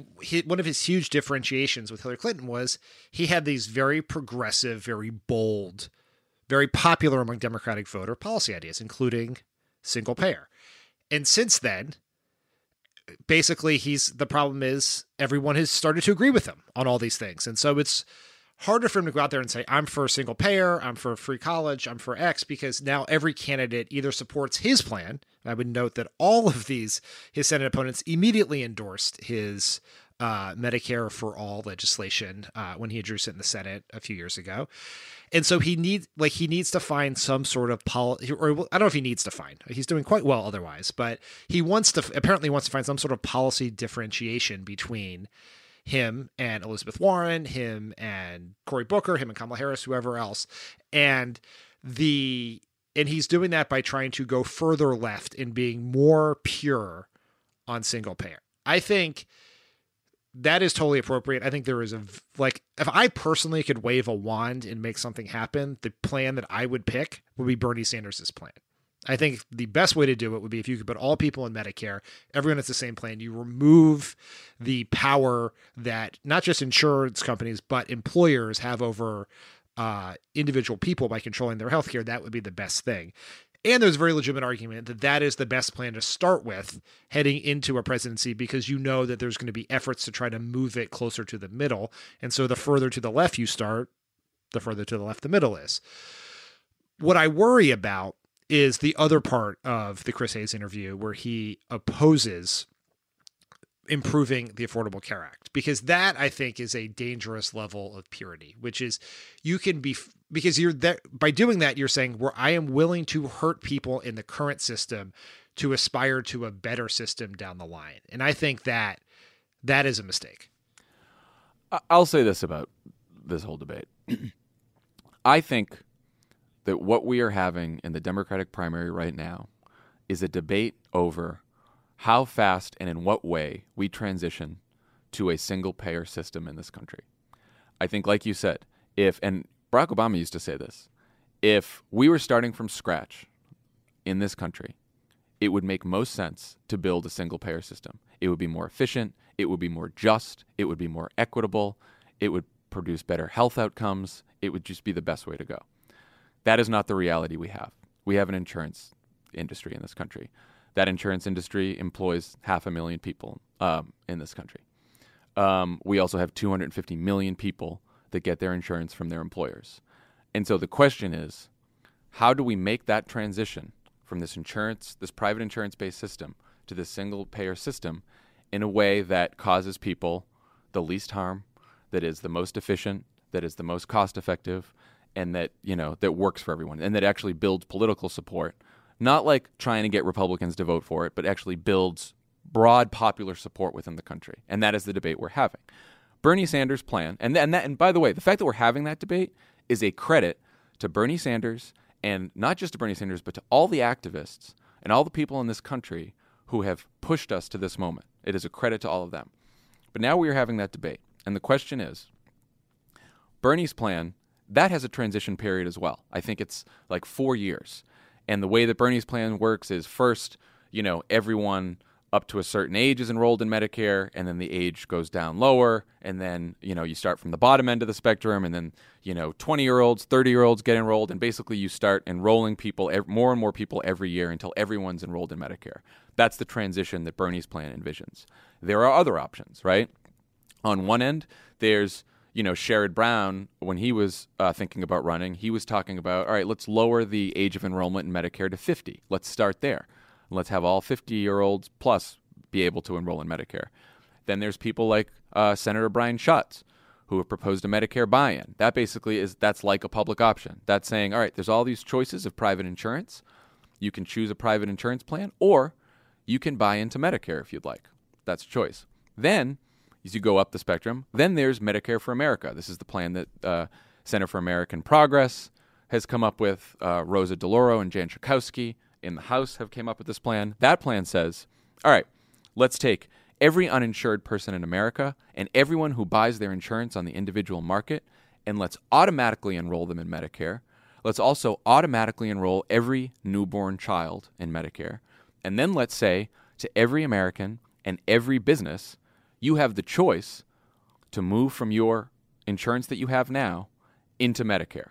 one of his huge differentiations with Hillary Clinton was he had these very progressive, very bold, very popular among Democratic voter policy ideas, including single payer. And since then, basically the problem is everyone has started to agree with him on all these things. And so it's harder for him to go out there and say, I'm for single payer, I'm for free college, I'm for X, because now every candidate either supports his plan. And I would note that all of these, his Senate opponents immediately endorsed his Medicare for all legislation when he introduced it in the Senate a few years ago. And so he needs to find some sort of policy, or I don't know if he needs to find, he's doing quite well otherwise, but he apparently wants to find some sort of policy differentiation between him and Elizabeth Warren, him and Cory Booker, him and Kamala Harris, whoever else. And he's doing that by trying to go further left and being more pure on single payer. I think that is totally appropriate. I think there is if I personally could wave a wand and make something happen, the plan that I would pick would be Bernie Sanders's plan. I think the best way to do it would be if you could put all people in Medicare, everyone has the same plan. You remove the power that not just insurance companies, but employers have over individual people by controlling their healthcare. That would be the best thing. And there's a very legitimate argument that that is the best plan to start with heading into a presidency, because you know that there's going to be efforts to try to move it closer to the middle. And so the further to the left you start, the further to the left the middle is. What I worry about is the other part of the Chris Hayes interview where he opposes improving the Affordable Care Act, because that I think is a dangerous level of purity, which is you can be, because you're there by doing that, you're saying where I am willing to hurt people in the current system to aspire to a better system down the line. And I think that is a mistake. I'll say this about this whole debate. I think that what we are having in the Democratic primary right now is a debate over how fast and in what way we transition to a single-payer system in this country. I think, like you said, and Barack Obama used to say this, if we were starting from scratch in this country, it would make most sense to build a single-payer system. It would be more efficient, it would be more just, it would be more equitable, it would produce better health outcomes, it would just be the best way to go. That is not the reality we have. We have an insurance industry in this country. That insurance industry employs 500,000 people in this country. We also have 250 million people that get their insurance from their employers. And so the question is, how do we make that transition from this private insurance-based system to this single-payer system in a way that causes people the least harm, that is the most efficient, that is the most cost-effective, and that, you know, that works for everyone, and that actually builds political support, not like trying to get Republicans to vote for it, but actually builds broad popular support within the country. And that is the debate we're having. Bernie Sanders' plan, and by the way, the fact that we're having that debate is a credit to Bernie Sanders, and not just to Bernie Sanders, but to all the activists and all the people in this country who have pushed us to this moment. It is a credit to all of them. But now we are having that debate. And the question is, Bernie's plan, that has a transition period as well. I think it's like 4 years. And the way that Bernie's plan works is first, everyone up to a certain age is enrolled in Medicare, and then the age goes down lower, and then, you know, you start from the bottom end of the spectrum, and then, you know, 20-year-olds, 30-year-olds get enrolled, and basically you start enrolling people, more and more people every year until everyone's enrolled in Medicare. That's the transition that Bernie's plan envisions. There are other options, right? On one end, there's, you know, Sherrod Brown, when he was thinking about running, he was talking about, all right, let's lower the age of enrollment in Medicare to 50. Let's start there. Let's have all 50-year-olds plus be able to enroll in Medicare. Then there's people like Senator Brian Schatz, who have proposed a Medicare buy-in. That basically is, that's like a public option. That's saying, all right, there's all these choices of private insurance. You can choose a private insurance plan, or you can buy into Medicare if you'd like. That's a choice. Then, as you go up the spectrum, then there's Medicare for America. This is the plan that Center for American Progress has come up with. Rosa DeLauro and Jan Schakowsky in the House have came up with this plan. That plan says, all right, let's take every uninsured person in America and everyone who buys their insurance on the individual market, and let's automatically enroll them in Medicare. Let's also automatically enroll every newborn child in Medicare. And then let's say to every American and every business, you have the choice to move from your insurance that you have now into Medicare.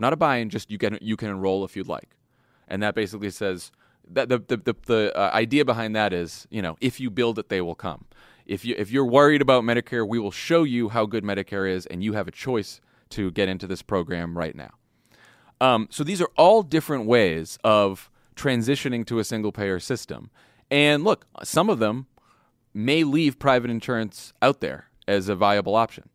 Not a buy-in, just you can enroll if you'd like. And that basically says that the idea behind that is, you know, if you build it, they will come. If you're worried about Medicare, we will show you how good Medicare is, and you have a choice to get into this program right now. So these are all different ways of transitioning to a single-payer system. And look, some of them may leave private insurance out there as a viable option.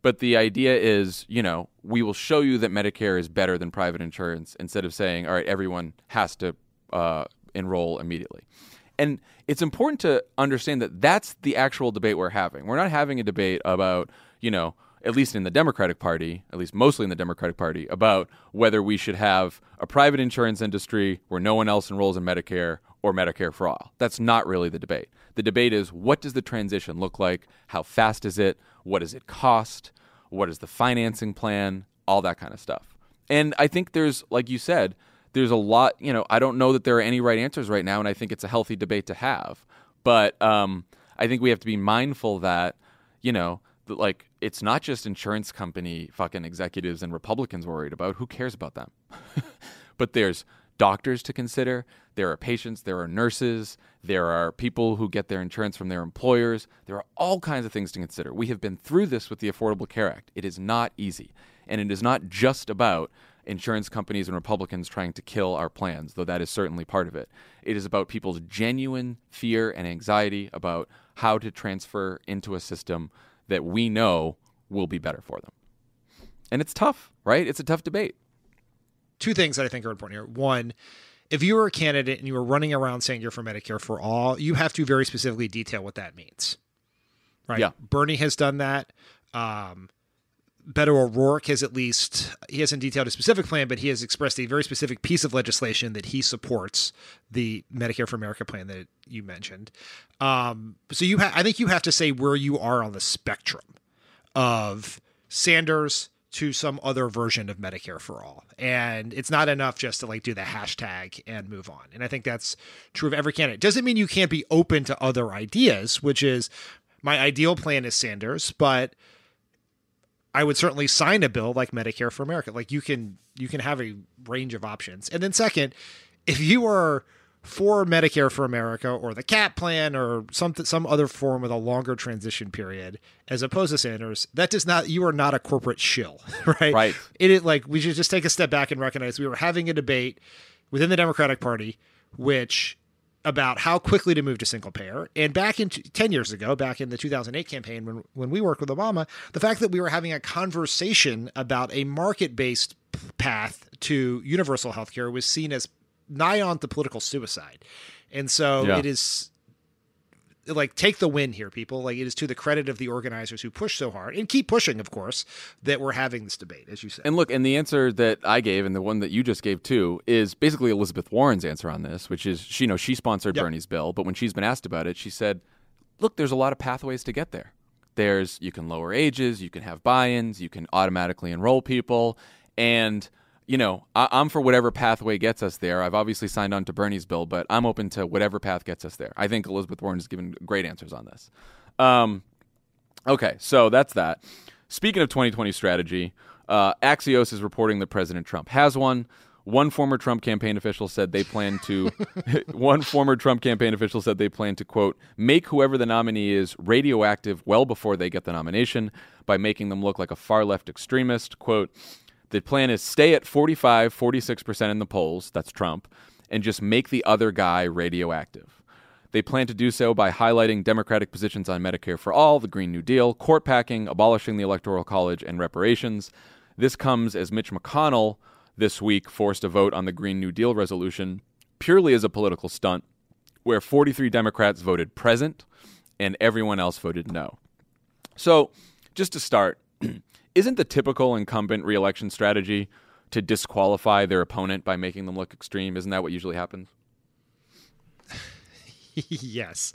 But the idea is, you know, we will show you that Medicare is better than private insurance, instead of saying, all right, everyone has to enroll immediately. And it's important to understand that that's the actual debate we're having. We're not having a debate about, you know, at least in the Democratic Party, at least mostly in the Democratic Party, about whether we should have a private insurance industry where no one else enrolls in Medicare or Medicare for all. That's not really the debate. The debate is, what does the transition look like? How fast is it? What does it cost? What is the financing plan? All that kind of stuff. And I think there's, like you said, there's a lot, you know, I don't know that there are any right answers right now, and I think it's a healthy debate to have. But I think we have to be mindful that, you know, like, it's not just insurance company fucking executives and Republicans worried about. Who cares about them? But there's doctors to consider. There are patients. There are nurses. There are people who get their insurance from their employers. There are all kinds of things to consider. We have been through this with the Affordable Care Act. It is not easy. And it is not just about insurance companies and Republicans trying to kill our plans, though that is certainly part of it. It is about people's genuine fear and anxiety about how to transfer into a system that we know will be better for them. And it's tough, right? It's a tough debate. Two things that I think are important here. One, if you were a candidate and you were running around saying you're for Medicare for all, you have to very specifically detail what that means, right? Yeah. Bernie has done that. Beto O'Rourke has at least, he hasn't detailed a specific plan, but he has expressed a very specific piece of legislation that he supports, the Medicare for America plan that you mentioned. So you I think you have to say where you are on the spectrum of Sanders to some other version of Medicare for all. And it's not enough just to like do the hashtag and move on. And I think that's true of every candidate. Doesn't mean you can't be open to other ideas, which is my ideal plan is Sanders, but I would certainly sign a bill like Medicare for America. Like you can have a range of options. And then second, if you are for Medicare for America or the CAP plan or some other form with a longer transition period, as opposed to Sanders, that does not, you are not a corporate shill, right? Right. It is like, we should just take a step back and recognize we were having a debate within the Democratic Party, which about how quickly to move to single payer. And back in 10 years ago, back in the 2008 campaign, when we worked with Obama, the fact that we were having a conversation about a market-based path to universal healthcare was seen as nigh on to political suicide. And so It is like, take the win here, people. Like, it is to the credit of the organizers who push so hard and keep pushing, of course, that we're having this debate, as you said. And look, and the answer that I gave and the one that you just gave too is basically Elizabeth Warren's answer on this, which is she sponsored Bernie's bill, but when she's been asked about it, she said, look, there's a lot of pathways to get there. There's, you can lower ages, you can have buy-ins, you can automatically enroll people, and you know, I'm for whatever pathway gets us there. I've obviously signed on to Bernie's bill, but I'm open to whatever path gets us there. I think Elizabeth Warren has given great answers on this. Okay, so that's that. Speaking of 2020 strategy, Axios is reporting that President Trump has one. One former Trump campaign official said they plan to, quote, make whoever the nominee is radioactive well before they get the nomination by making them look like a far left extremist. Quote, the plan is stay at 46% in the polls, that's Trump, and just make the other guy radioactive. They plan to do so by highlighting Democratic positions on Medicare for All, the Green New Deal, court packing, abolishing the Electoral College, and reparations. This comes as Mitch McConnell this week forced a vote on the Green New Deal resolution purely as a political stunt, where 43 Democrats voted present and everyone else voted no. So, just to start, isn't the typical incumbent reelection strategy to disqualify their opponent by making them look extreme? Isn't that what usually happens? Yes.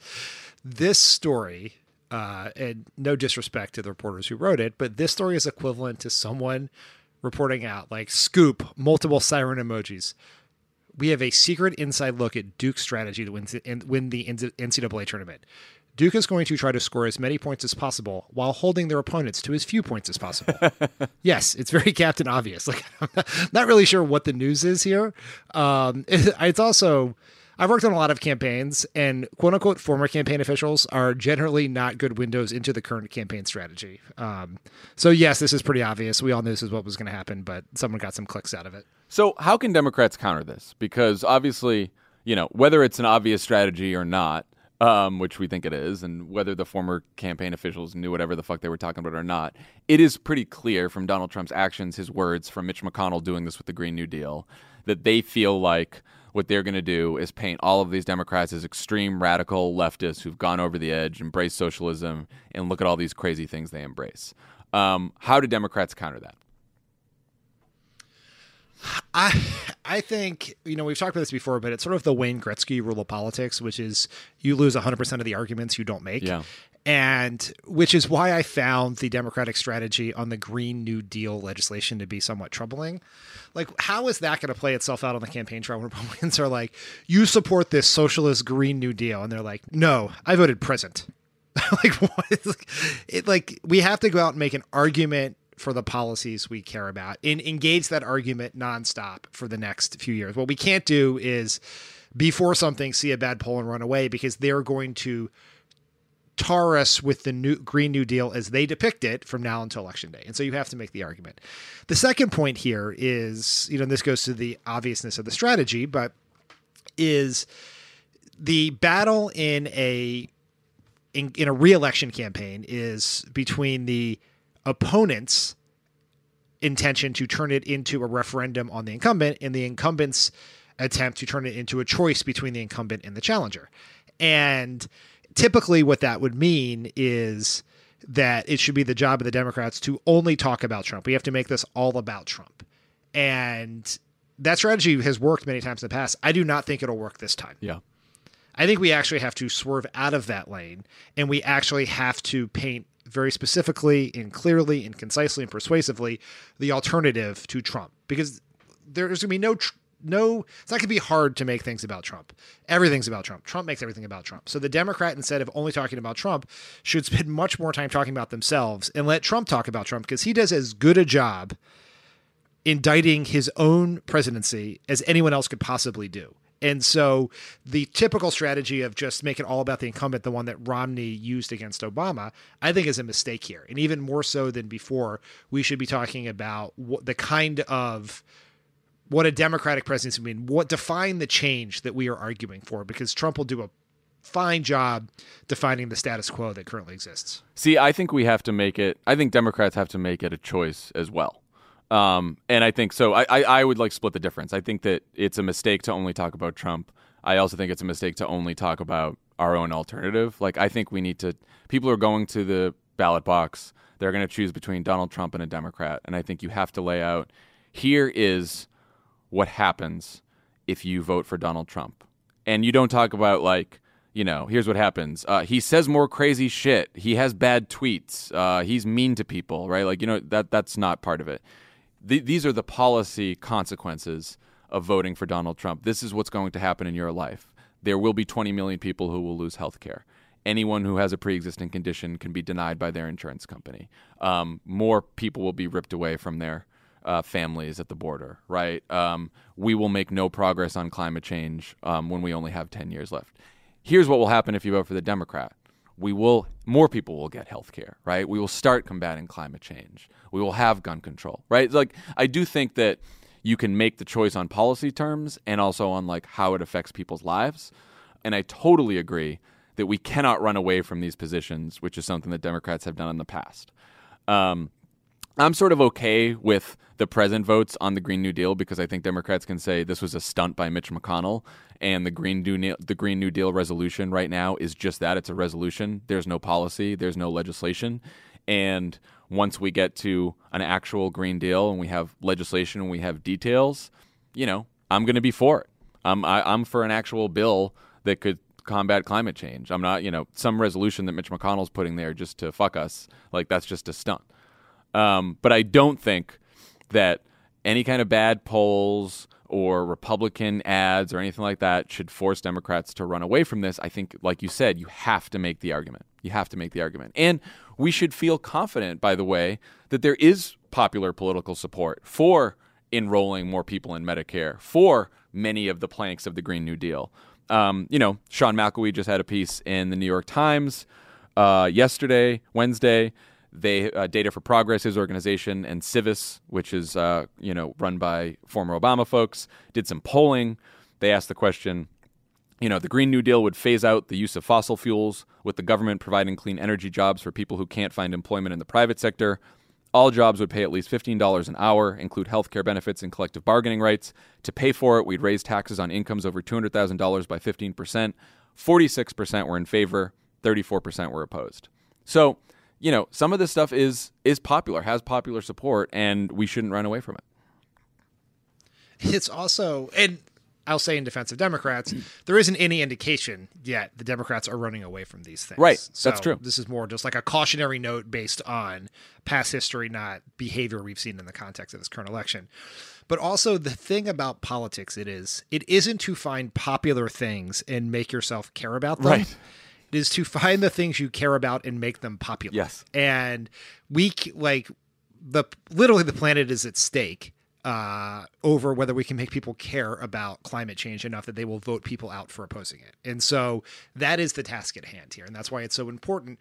This story, and no disrespect to the reporters who wrote it, but this story is equivalent to someone reporting out, like, scoop, multiple siren emojis. We have a secret inside look at Duke's strategy to win the NCAA tournament. Duke is going to try to score as many points as possible while holding their opponents to as few points as possible. Yes, it's very Captain Obvious. Like, I'm not really sure what the news is here. It's also... I've worked on a lot of campaigns, and quote-unquote former campaign officials are generally not good windows into the current campaign strategy. So, yes, this is pretty obvious. We all knew this is what was going to happen, but someone got some clicks out of it. So how can Democrats counter this? Because obviously, you know, whether it's an obvious strategy or not, which we think it is, and whether the former campaign officials knew whatever the fuck they were talking about or not, it is pretty clear from Donald Trump's actions, his words, from Mitch McConnell doing this with the Green New Deal, that they feel like what they're going to do is paint all of these Democrats as extreme, radical leftists who've gone over the edge, embraced socialism, and look at all these crazy things they embrace. How do Democrats counter that? I think, you know, we've talked about this before, but it's sort of the Wayne Gretzky rule of politics, which is you lose 100% of the arguments you don't make. Yeah. And which is why I found the Democratic strategy on the Green New Deal legislation to be somewhat troubling. Like, how is that going to play itself out on the campaign trail when Republicans are like, you support this socialist Green New Deal? And they're like, no, I voted present. Like, what? It, like, we have to go out and make an argument for the policies we care about and engage that argument nonstop for the next few years. What we can't do is be for something, see a bad poll, and run away, because they're going to tar us with the new Green New Deal as they depict it from now until Election Day. And so you have to make the argument. The second point here is, you know, and this goes to the obviousness of the strategy, but is the battle in a re-election campaign is between the opponent's intention to turn it into a referendum on the incumbent and the incumbent's attempt to turn it into a choice between the incumbent and the challenger. And typically what that would mean is that it should be the job of the Democrats to only talk about Trump. We have to make this all about Trump. And that strategy has worked many times in the past. I do not think it'll work this time. Yeah. I think we actually have to swerve out of that lane, and we actually have to paint very specifically and clearly and concisely and persuasively the alternative to Trump, because there's going to be no, it's not going to be hard to make things about Trump. Everything's about Trump. Trump makes everything about Trump. So the Democrat, instead of only talking about Trump, should spend much more time talking about themselves and let Trump talk about Trump, because he does as good a job indicting his own presidency as anyone else could possibly do. And so the typical strategy of just make it all about the incumbent, the one that Romney used against Obama, I think is a mistake here. And even more so than before, we should be talking about what a Democratic presidency would mean, what define the change that we are arguing for, because Trump will do a fine job defining the status quo that currently exists. See, I think Democrats have to make it a choice as well. And I think so. I would like split the difference. I think that it's a mistake to only talk about Trump. I also think it's a mistake to only talk about our own alternative. Like, I think we need to, people are going to the ballot box. They're going to choose between Donald Trump and a Democrat. And I think you have to lay out, here is what happens if you vote for Donald Trump. And you don't talk about, like, you know, here's what happens. He says more crazy shit. He has bad tweets. He's mean to people, right? Like, you know, that's not part of it. these are the policy consequences of voting for Donald Trump. This is what's going to happen in your life. There will be 20 million people who will lose health care. Anyone who has a pre-existing condition can be denied by their insurance company. More people will be ripped away from their families at the border, right? We will make no progress on climate change when we only have 10 years left. Here's what will happen if you vote for the Democrat. More people will get health care, right? We will start combating climate change. We will have gun control, right? Like, I do think that you can make the choice on policy terms and also on like how it affects people's lives. And I totally agree that we cannot run away from these positions, which is something that Democrats have done in the past. I'm sort of okay with the present votes on the Green New Deal because I think Democrats can say this was a stunt by Mitch McConnell, and the Green New Deal resolution right now is just that. It's a resolution. There's no policy. There's no legislation. And once we get to an actual Green Deal and we have legislation and we have details, you know, I'm going to be for it. I'm for an actual bill that could combat climate change. I'm not, you know, some resolution that Mitch McConnell's putting there just to fuck us. Like, that's just a stunt. But I don't think that any kind of bad polls or Republican ads or anything like that should force Democrats to run away from this. I think, like you said, you have to make the argument. You have to make the argument. And we should feel confident, by the way, that there is popular political support for enrolling more people in Medicare, for many of the planks of the Green New Deal. You know, Sean McElwee just had a piece in the New York Times Wednesday. They Data for Progress, his organization, and Civis, which is run by former Obama folks, did some polling. They asked the question, you know, the Green New Deal would phase out the use of fossil fuels, with the government providing clean energy jobs for people who can't find employment in the private sector. All jobs would pay at least $15 an hour, include health care benefits and collective bargaining rights. To pay for it, we'd raise taxes on incomes over $200,000 by 15%. 46% were in favor, 34% were opposed. So, you know, some of this stuff is popular, has popular support, and we shouldn't run away from it. It's also, and I'll say in defense of Democrats, there isn't any indication yet the Democrats are running away from these things. Right, so that's true. This is more just like a cautionary note based on past history, not behavior we've seen in the context of this current election. But also the thing about politics, it isn't to find popular things and make yourself care about them. Right. It is to find the things you care about and make them popular. Yes. And literally the planet is at stake over whether we can make people care about climate change enough that they will vote people out for opposing it. And so that is the task at hand here. And that's why it's so important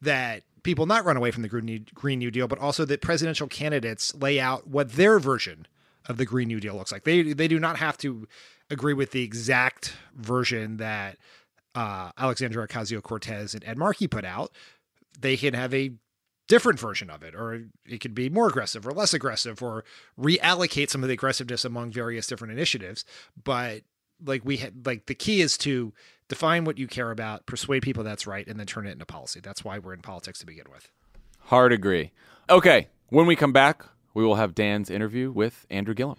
that people not run away from the Green New Deal, but also that presidential candidates lay out what their version of the Green New Deal looks like. They do not have to agree with the exact version that Alexandria Ocasio-Cortez and Ed Markey put out. They can have a different version of it, or it could be more aggressive or less aggressive, or reallocate some of the aggressiveness among various different initiatives. But the key is to define what you care about, persuade people that's right, and then turn it into policy. That's why we're in politics to begin with. Hard agree. Okay, when we come back, we will have Dan's interview with Andrew Gillum.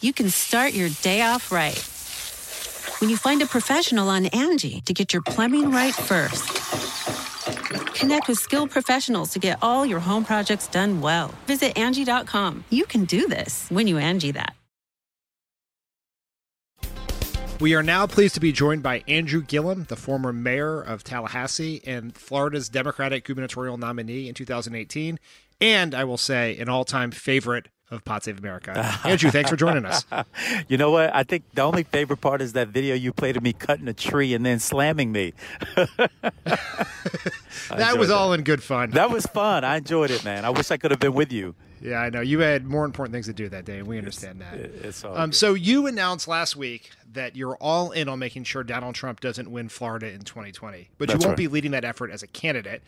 You can start your day off right when you find a professional on Angie to get your plumbing right first. Connect with skilled professionals to get all your home projects done well. Visit Angie.com. You can do this when you Angie that. We are now pleased to be joined by Andrew Gillum, the former mayor of Tallahassee and Florida's Democratic gubernatorial nominee in 2018, and I will say an all-time favorite of Pod Save America. Andrew, thanks for joining us. You know what? I think the only favorite part is that video you played of me cutting a tree and then slamming me. That was all in good fun. That was fun. I enjoyed it, man. I wish I could have been with you. Yeah, I know. You had more important things to do that day, and we understand that. It's all good. So you announced last week that you're all in on making sure Donald Trump doesn't win Florida in 2020, but That's you won't right. be leading that effort as a candidate.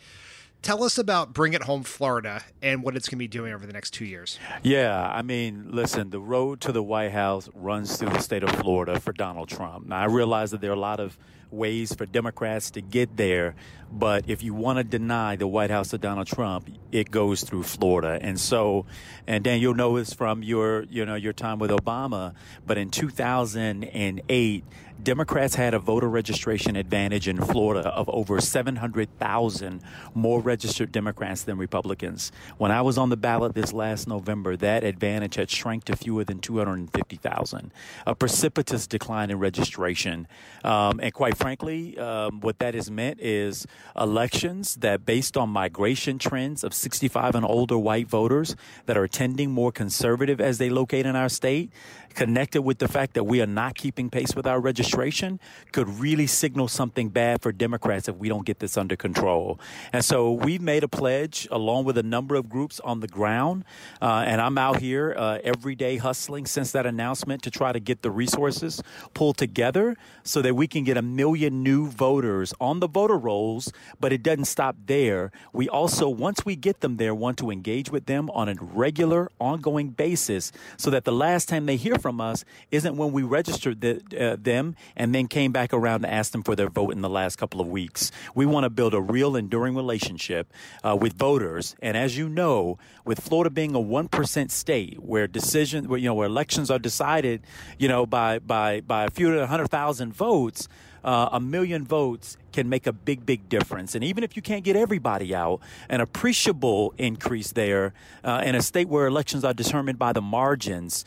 Tell us about Bring It Home Florida and what it's going to be doing over the next 2 years. Yeah, I mean, listen, the road to the White House runs through the state of Florida for Donald Trump. Now, I realize that there are a lot of ways for Democrats to get there, but if you want to deny the White House to Donald Trump, it goes through Florida. And so, and Dan, you'll know this from your time with Obama, but in 2008, Democrats had a voter registration advantage in Florida of over 700,000 more registered Democrats than Republicans. When I was on the ballot this last November, that advantage had shrank to fewer than 250,000, a precipitous decline in registration. And quite frankly, what that has meant is elections that, based on migration trends of 65 and older white voters that are tending more conservative as they locate in our state, connected with the fact that we are not keeping pace with our registration, could really signal something bad for Democrats if we don't get this under control. And so we've made a pledge along with a number of groups on the ground, and I'm out here every day hustling since that announcement to try to get the resources pulled together so that we can get 1 million new voters on the voter rolls, but it doesn't stop there. We also, once we get them there, want to engage with them on a regular, ongoing basis so that the last time they hear from us isn't when we registered them and then came back around to ask them for their vote in the last couple of weeks. We want to build a real, enduring relationship with voters. And as you know, with Florida being a 1% state where elections are decided, by fewer than 100,000 votes, 1 million votes can make a big, big difference. And even if you can't get everybody out, an appreciable increase there in a state where elections are determined by the margins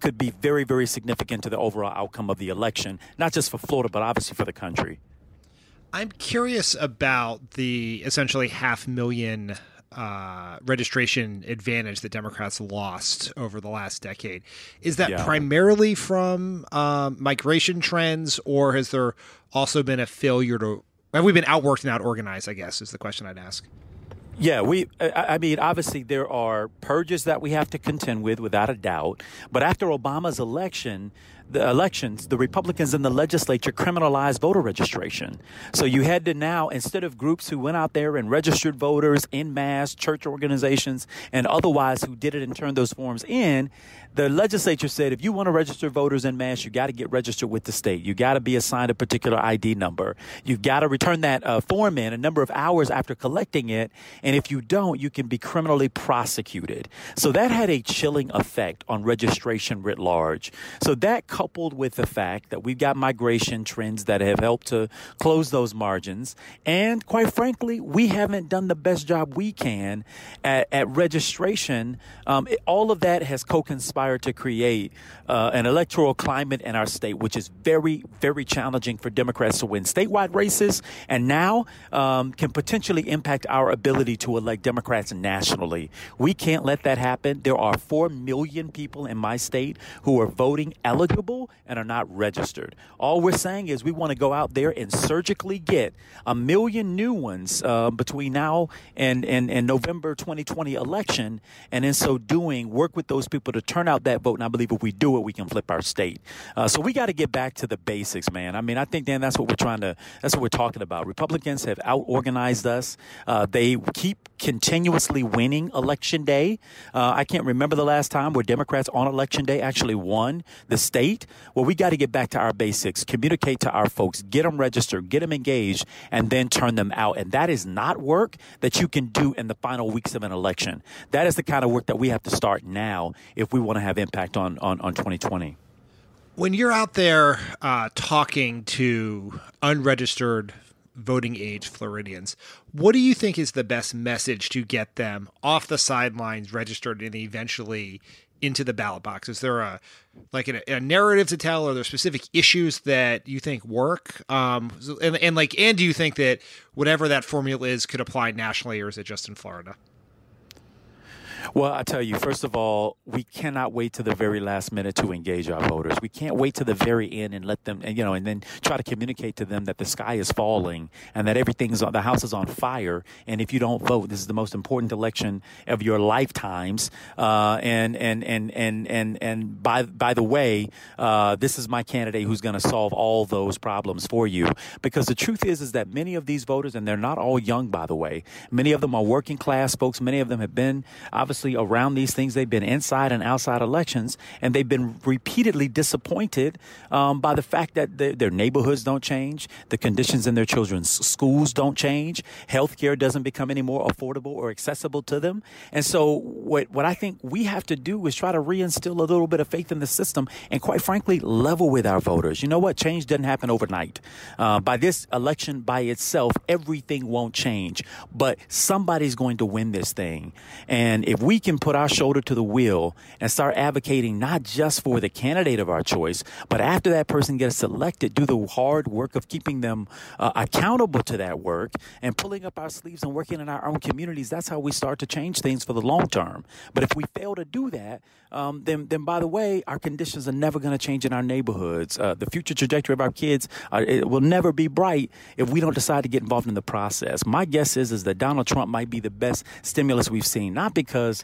could be very, very significant to the overall outcome of the election, not just for Florida, but obviously for the country. I'm curious about the essentially 500,000 registration advantage that Democrats lost over the last decade. Is that primarily from migration trends, or has there also been a failure to – have we been outworked and outorganized, I guess, is the question I'd ask. Yeah, obviously there are purges that we have to contend with, without a doubt. But after Obama's elections, the Republicans in the legislature criminalized voter registration. So you had to now, instead of groups who went out there and registered voters en masse, church organizations, and otherwise who did it and turned those forms in, the legislature said, if you want to register voters en masse, you got to get registered with the state. You got to be assigned a particular ID number. You've got to return that form in a number of hours after collecting it. And if you don't, you can be criminally prosecuted. So that had a chilling effect on registration writ large. So that coupled with the fact that we've got migration trends that have helped to close those margins. And quite frankly, we haven't done the best job we can at registration. All of that has co-conspired to create an electoral climate in our state, which is very, very challenging for Democrats to win statewide races, and now can potentially impact our ability to elect Democrats nationally. We can't let that happen. There are 4 million people in my state who are voting eligible and are not registered. All we're saying is we want to go out there and surgically get 1 million new ones between now and November 2020 election, and in so doing, work with those people to turn out that vote. And I believe if we do it, we can flip our state. So we got to get back to the basics, man. I mean, I think, Dan, that's what we're talking about. Republicans have out-organized us. They keep continuously winning Election Day. I can't remember the last time where Democrats on Election Day actually won the state. Well, we got to get back to our basics, communicate to our folks, get them registered, get them engaged, and then turn them out. And that is not work that you can do in the final weeks of an election. That is the kind of work that we have to start now if we want to have impact on 2020. When you're out there talking to unregistered voting age Floridians, what do you think is the best message to get them off the sidelines, registered, and eventually into the ballot box? Is there a narrative to tell? Are there specific issues that you think work? And do you think that whatever that formula is could apply nationally, or is it just in Florida? Well, I tell you, first of all, we cannot wait to the very last minute to engage our voters. We can't wait to the very end and let them, and then try to communicate to them that the sky is falling and that the house is on fire. And if you don't vote, this is the most important election of your lifetimes. And by the way, this is my candidate who's going to solve all those problems for you. Because the truth is that many of these voters, and they're not all young, by the way, many of them are working class folks. Many of them have been obviously around these things. They've been inside and outside elections, and they've been repeatedly disappointed by the fact that their neighborhoods don't change, the conditions in their children's schools don't change, healthcare doesn't become any more affordable or accessible to them. And so what I think we have to do is try to reinstill a little bit of faith in the system and, quite frankly, level with our voters. You know what? Change doesn't happen overnight. By this election by itself, everything won't change, but somebody's going to win this thing. And if we can put our shoulder to the wheel and start advocating not just for the candidate of our choice, but after that person gets elected, do the hard work of keeping them accountable to that work and pulling up our sleeves and working in our own communities, that's how we start to change things for the long term. But if we fail to do that, then by the way, our conditions are never going to change in our neighborhoods. The future trajectory of our kids will never be bright if we don't decide to get involved in the process. My guess is that Donald Trump might be the best stimulus we've seen, not because,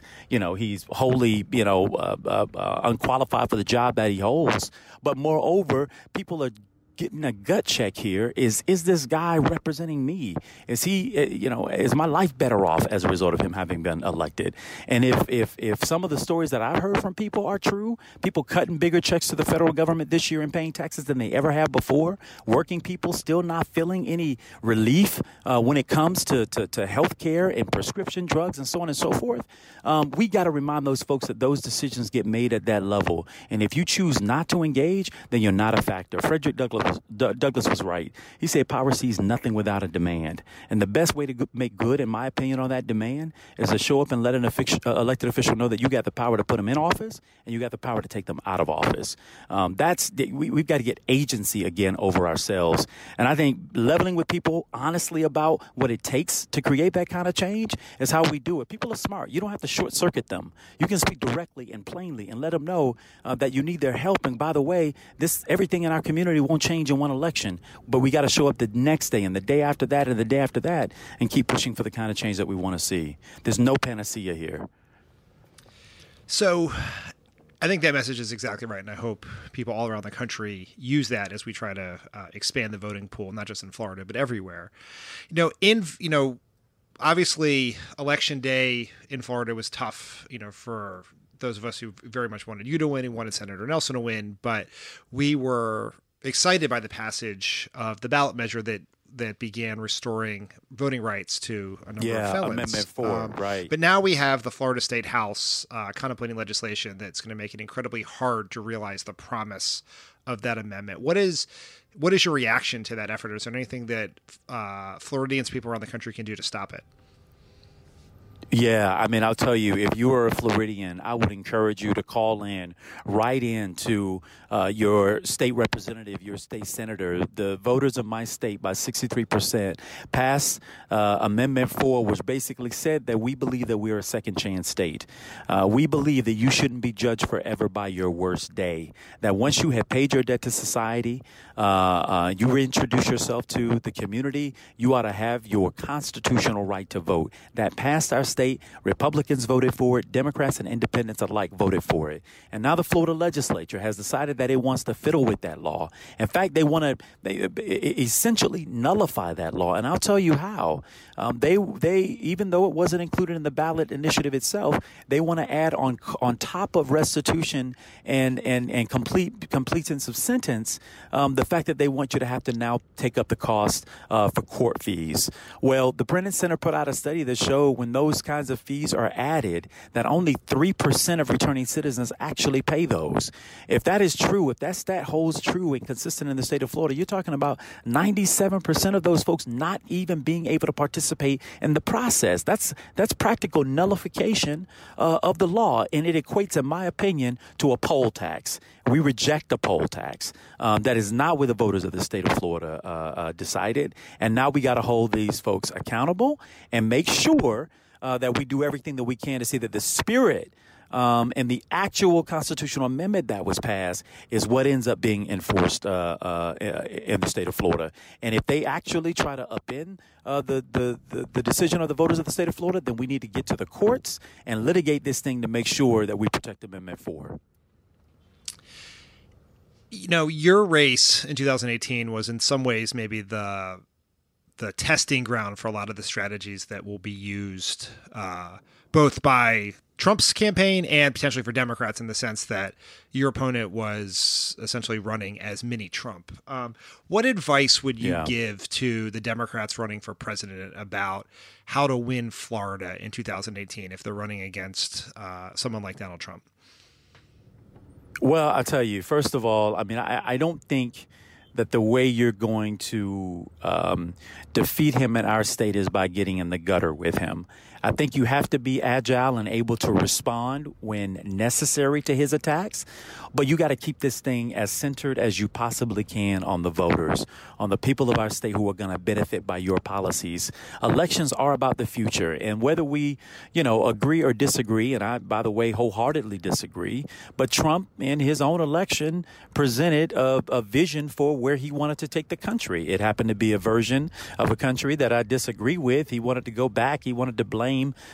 he's wholly, unqualified for the job that he holds. But moreover, people are getting a gut check here. Is this guy representing me? Is he, is my life better off as a result of him having been elected? And if some of the stories that I've heard from people are true, people cutting bigger checks to the federal government this year and paying taxes than they ever have before, working people still not feeling any relief when it comes to health care and prescription drugs and so on and so forth, we got to remind those folks that those decisions get made at that level. And if you choose not to engage, then you're not a factor. Frederick Douglass was right. He said power sees nothing without a demand. And the best way to make good, in my opinion, on that demand is to show up and let an elected official know that you got the power to put them in office and you got the power to take them out of office. We've got to get agency again over ourselves. And I think leveling with people honestly about what it takes to create that kind of change is how we do it. People are smart. You don't have to short circuit them. You can speak directly and plainly and let them know that you need their help. And by the way, everything in our community won't change in one election, but we got to show up the next day and the day after that and the day after that and keep pushing for the kind of change that we want to see. There's no panacea here. So I think that message is exactly right, and I hope people all around the country use that as we try to expand the voting pool, not just in Florida, but everywhere. Obviously election day in Florida was tough, for those of us who very much wanted you to win and wanted Senator Nelson to win, but we were excited by the passage of the ballot measure that began restoring voting rights to a number of felons. Amendment 4, right. But now we have the Florida State House contemplating legislation that's going to make it incredibly hard to realize the promise of that amendment. What is your reaction to that effort? Is there anything that Floridians, people around the country, can do to stop it? Yeah, I'll tell you, if you are a Floridian, I would encourage you to call in, write in to your state representative, your state senator. The voters of my state by 63% passed Amendment 4, which basically said that we believe that we are a second chance state. We believe that you shouldn't be judged forever by your worst day, that once you have paid your debt to society, you reintroduce yourself to the community, you ought to have your constitutional right to vote. That passed our state. Republicans voted for it. Democrats and independents alike voted for it. And now the Florida legislature has decided that it wants to fiddle with that law. In fact, they want to essentially nullify that law. And I'll tell you how. They even though it wasn't included in the ballot initiative itself, they want to add on top of restitution and completeness of sentence, the fact that they want you to have to now take up the cost for court fees. Well, the Brennan Center put out a study that showed when those kind kinds of fees are added that only 3% of returning citizens actually pay those. If that is true, if that stat holds true and consistent in the state of Florida, you're talking about 97% of those folks not even being able to participate in the process. That's practical nullification of the law, and it equates, in my opinion, to a poll tax. We reject the poll tax. That is not where the voters of the state of Florida decided. And now we got to hold these folks accountable and make sure that we do everything that we can to see that the spirit and the actual constitutional amendment that was passed is what ends up being enforced in the state of Florida. And if they actually try to upend the decision of the voters of the state of Florida, then we need to get to the courts and litigate this thing to make sure that we protect Amendment 4. You know, your race in 2018 was in some ways maybe the testing ground for a lot of the strategies that will be used both by Trump's campaign and potentially for Democrats, in the sense that your opponent was essentially running as mini Trump. What advice would you give to the Democrats running for president about how to win Florida in 2018 if they're running against someone like Donald Trump? Well, I'll tell you, first of all, I mean, I don't think that the way you're going to defeat him in our state is by getting in the gutter with him. I think you have to be agile and able to respond when necessary to his attacks, but you got to keep this thing as centered as you possibly can on the voters, on the people of our state who are going to benefit by your policies. Elections are about the future, and whether we, you know, agree or disagree, and I, by the way, wholeheartedly disagree, but Trump in his own election presented a vision for where he wanted to take the country. It happened to be a version of a country that I disagree with. He wanted to go back. He wanted to blame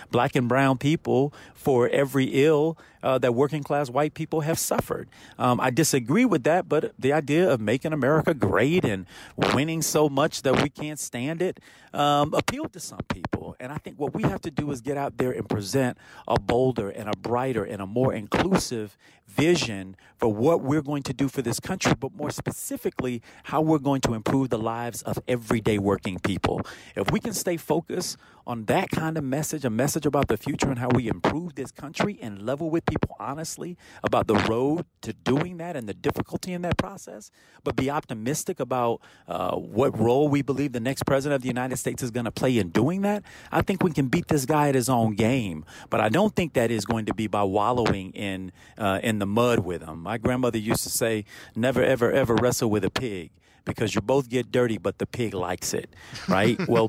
Black and brown people for every ill that working class white people have suffered. I disagree with that, but the idea of making America great and winning so much that we can't stand it appealed to some people. And I think what we have to do is get out there and present a bolder and a brighter and a more inclusive vision for what we're going to do for this country, but more specifically, how we're going to improve the lives of everyday working people. If we can stay focused on that kind of message, a message about the future and how we improve this country and level with people honestly about the road to doing that and the difficulty in that process, but be optimistic about what role we believe the next president of the United States is going to play in doing that, I think we can beat this guy at his own game. But I don't think that is going to be by wallowing in the mud with him. My grandmother used to say, never, ever, ever wrestle with a pig, because you both get dirty, but the pig likes it, right? well,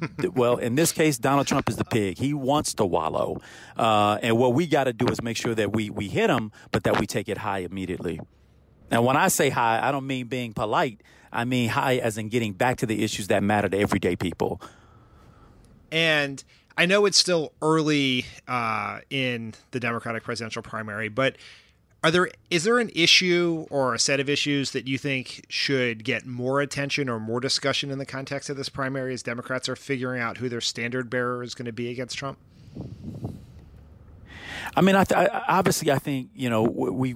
in this case, Donald Trump is the pig. He wants to wallow. And what we got to do is make sure that we hit him, but that we take it high immediately. And when I say high, I don't mean being polite. I mean high as in getting back to the issues that matter to everyday people. And I know it's still early in the Democratic presidential primary, but Is there an issue or a set of issues that you think should get more attention or more discussion in the context of this primary as Democrats are figuring out who their standard bearer is going to be against Trump? I mean, obviously, I think, you know,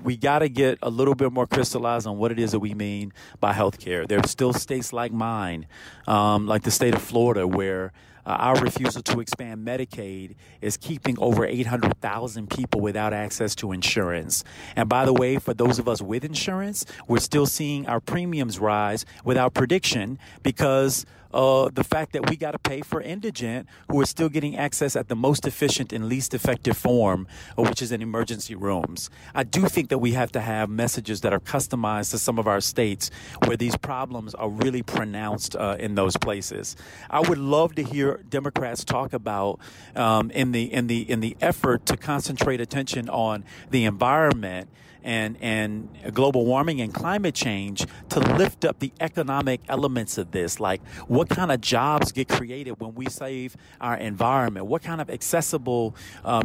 we got to get a little bit more crystallized on what it is that we mean by health care. There are still states like mine, like the state of Florida, where our refusal to expand Medicaid is keeping over 800,000 people without access to insurance. And by the way, for those of us with insurance, we're still seeing our premiums rise without prediction because the fact that we got to pay for indigent who are still getting access at the most efficient and least effective form, which is in emergency rooms. I do think that we have to have messages that are customized to some of our states where these problems are really pronounced in those places. I would love to hear Democrats talk about in the effort to concentrate attention on the environment and global warming and climate change, to lift up the economic elements of this, like what kind of jobs get created when we save our environment? What kind of accessible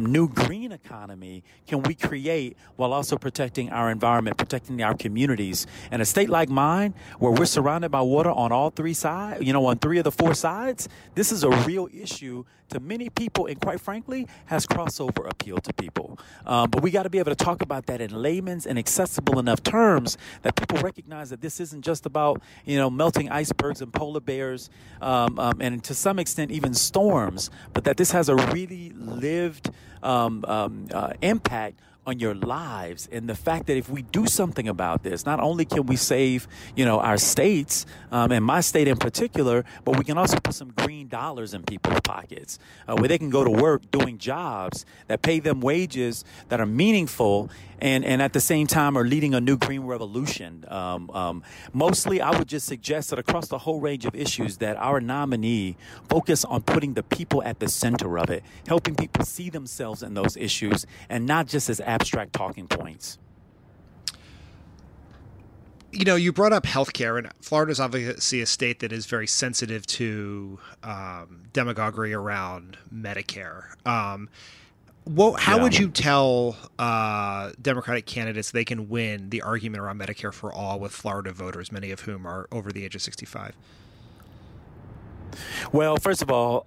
new green economy can we create while also protecting our environment, protecting our communities? In a state like mine, where we're surrounded by water on all three sides, you know, on three of the four sides, this is a real issue to many people and, quite frankly, has crossover appeal to people. But we got to be able to talk about that in layman layman's and accessible enough terms that people recognize that this isn't just about, you know, melting icebergs and polar bears and to some extent even storms, but that this has a really lived impact on your lives. And the fact that if we do something about this, not only can we save, you know, our states and my state in particular, but we can also put some green dollars in people's pockets where they can go to work doing jobs that pay them wages that are meaningful and at the same time are leading a new green revolution. Mostly, I would just suggest that across the whole range of issues that our nominee focus on putting the people at the center of it, helping people see themselves in those issues and not just as abstract talking points. You know, you brought up healthcare, and Florida is obviously a state that is very sensitive to demagoguery around Medicare. How would you tell Democratic candidates they can win the argument around Medicare for all with Florida voters, many of whom are over the age of 65? Well, first of all,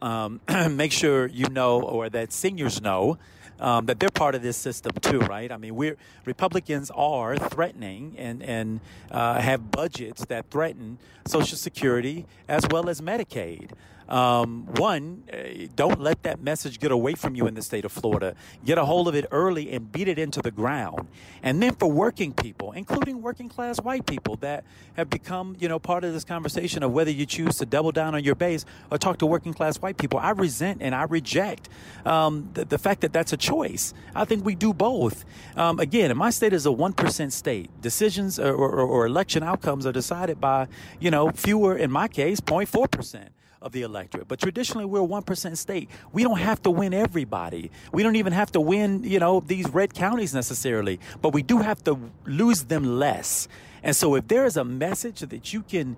make sure you know, or that seniors know, that they're part of this system too, right? I mean, Republicans are threatening and have budgets that threaten Social Security as well as Medicaid. Don't let that message get away from you in the state of Florida. Get a hold of it early and beat it into the ground. And then for working people, including working class white people that have become, you know, part of this conversation of whether you choose to double down on your base or talk to working class white people, I resent and I reject the fact that that's a choice. I think we do both. Again, my state is a 1% state. Decisions or election outcomes are decided by, you know, fewer, in my case, 0.4% of the electorate. But traditionally, we're a 1% state. We don't have to win everybody. We don't even have to win, you know, these red counties necessarily, but we do have to lose them less. And so if there is a message that you can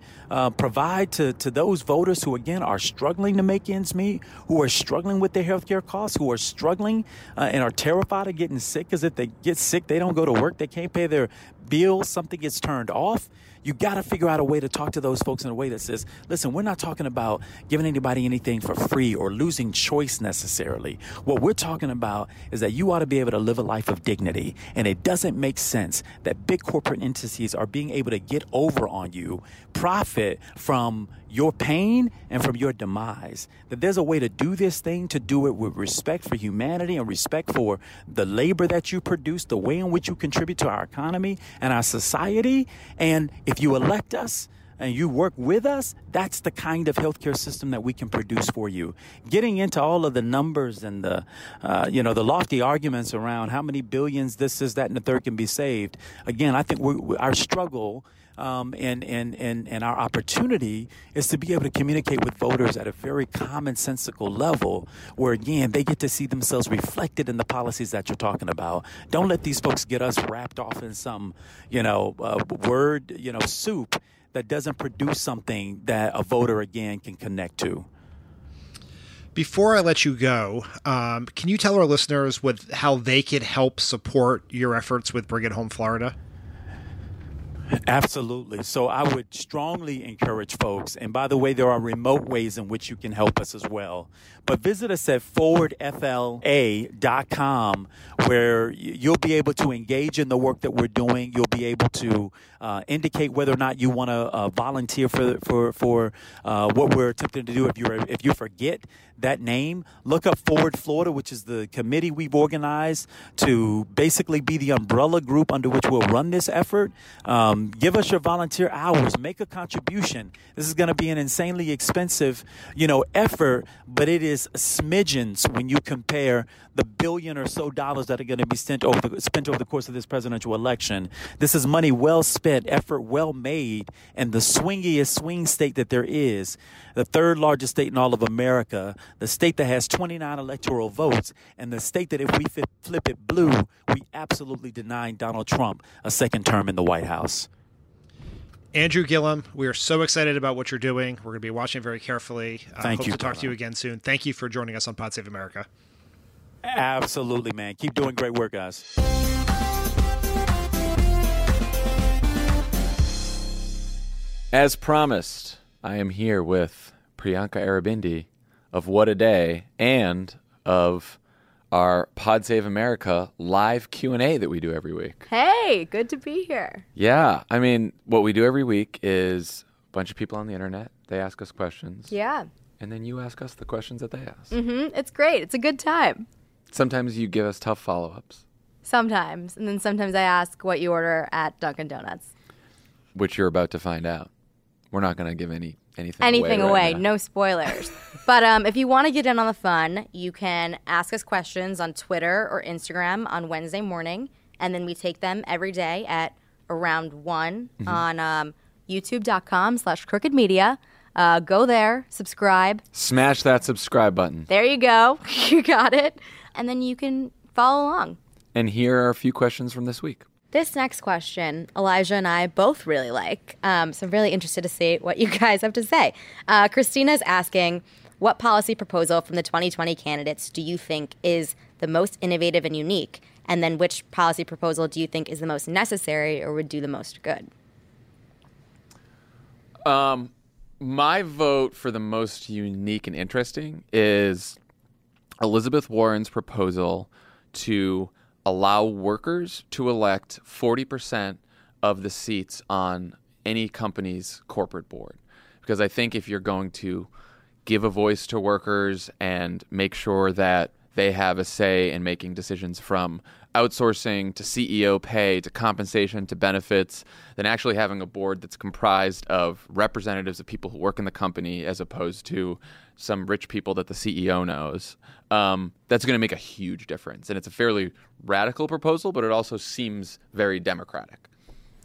provide to those voters who, again, are struggling to make ends meet, who are struggling with their health care costs, who are struggling and are terrified of getting sick, because if they get sick, they don't go to work, they can't pay their bills, something gets turned off. You got to figure out a way to talk to those folks in a way that says, listen, we're not talking about giving anybody anything for free or losing choice necessarily. What we're talking about is that you ought to be able to live a life of dignity. And it doesn't make sense that big corporate entities are being able to get over on you, profit from your pain and from your demise. That there's a way to do this thing, to do it with respect for humanity and respect for the labor that you produce, the way in which you contribute to our economy and our society. And if you elect us and you work with us, that's the kind of healthcare system that we can produce for you. Getting into all of the numbers and the, you know, the lofty arguments around how many billions this is, that, and the third can be saved. Again, I think our struggle and our opportunity is to be able to communicate with voters at a very commonsensical level where, again, they get to see themselves reflected in the policies that you're talking about. Don't let these folks get us wrapped off in some, you know, word, you know, soup that doesn't produce something that a voter, again, can connect to. Before I let you go, can you tell our listeners with how they could help support your efforts with Bring It Home Florida? Absolutely. So I would strongly encourage folks. And by the way, there are remote ways in which you can help us as well. But visit us at forwardfla.com, where you'll be able to engage in the work that we're doing. You'll be able to indicate whether or not you want to volunteer for what we're attempting to do. If you forget that name, look up Forward Florida, which is the committee we've organized to basically be the umbrella group under which we'll run this effort. Give us your volunteer hours. Make a contribution. This is going to be an insanely expensive, you know, effort, but it is smidgens when you compare the billion or so dollars that are going to be spent over the course of this presidential election. This is money well spent, effort well made, and the swingiest swing state that there is, the third largest state in all of America, the state that has 29 electoral votes, and the state that if we flip it blue, we absolutely deny Donald Trump a second term in the White House. Andrew Gillum, we are so excited about what you're doing. We're going to be watching very carefully. Thank you. Hope to talk to you again soon. Thank you for joining us on Pod Save America. Absolutely, man. Keep doing great work, guys. As promised, I am here with Priyanka Arabindi of What a Day and of our Pod Save America live Q&A that we do every week. Hey, good to be here. Yeah. I mean, what we do every week is a bunch of people on the internet. They ask us questions. Yeah. And then you ask us the questions that they ask. Mm-hmm. It's great. It's a good time. Sometimes you give us tough follow-ups. Sometimes. And then sometimes I ask what you order at Dunkin' Donuts. Which you're about to find out. We're not going to give anything away. Right, no spoilers. But if you want to get in on the fun, you can ask us questions on Twitter or Instagram on Wednesday morning. And then we take them every day at around 1 on youtube.com/crookedmedia. Go there, subscribe. Smash that subscribe button. There you go. You got it. And then you can follow along. And here are a few questions from this week. This next question, Elijah and I both really like, so I'm really interested to see what you guys have to say. Christina's asking, what policy proposal from the 2020 candidates do you think is the most innovative and unique? And then which policy proposal do you think is the most necessary or would do the most good? My vote for the most unique and interesting is Elizabeth Warren's proposal to allow workers to elect 40% of the seats on any company's corporate board. Because I think if you're going to give a voice to workers and make sure that they have a say in making decisions from outsourcing to CEO pay to compensation to benefits, then actually having a board that's comprised of representatives of people who work in the company as opposed to some rich people that the CEO knows, that's going to make a huge difference. And it's a fairly radical proposal, but it also seems very democratic.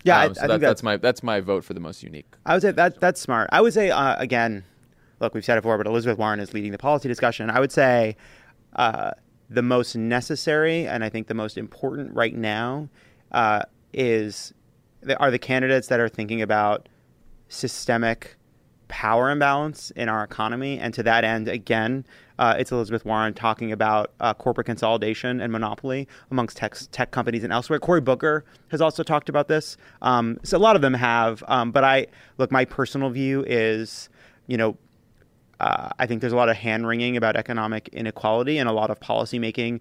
Yeah, I think that's my vote for the most unique. I would say that's smart. I would say, again, look, we've said it before, but Elizabeth Warren is leading the policy discussion. I would say the most necessary and I think the most important right now are the candidates that are thinking about systemic power imbalance in our economy. And to that end, again, it's Elizabeth Warren talking about corporate consolidation and monopoly amongst tech companies and elsewhere. Cory Booker has also talked about this. So a lot of them have. But my personal view is, I think there's a lot of hand-wringing about economic inequality and a lot of policymaking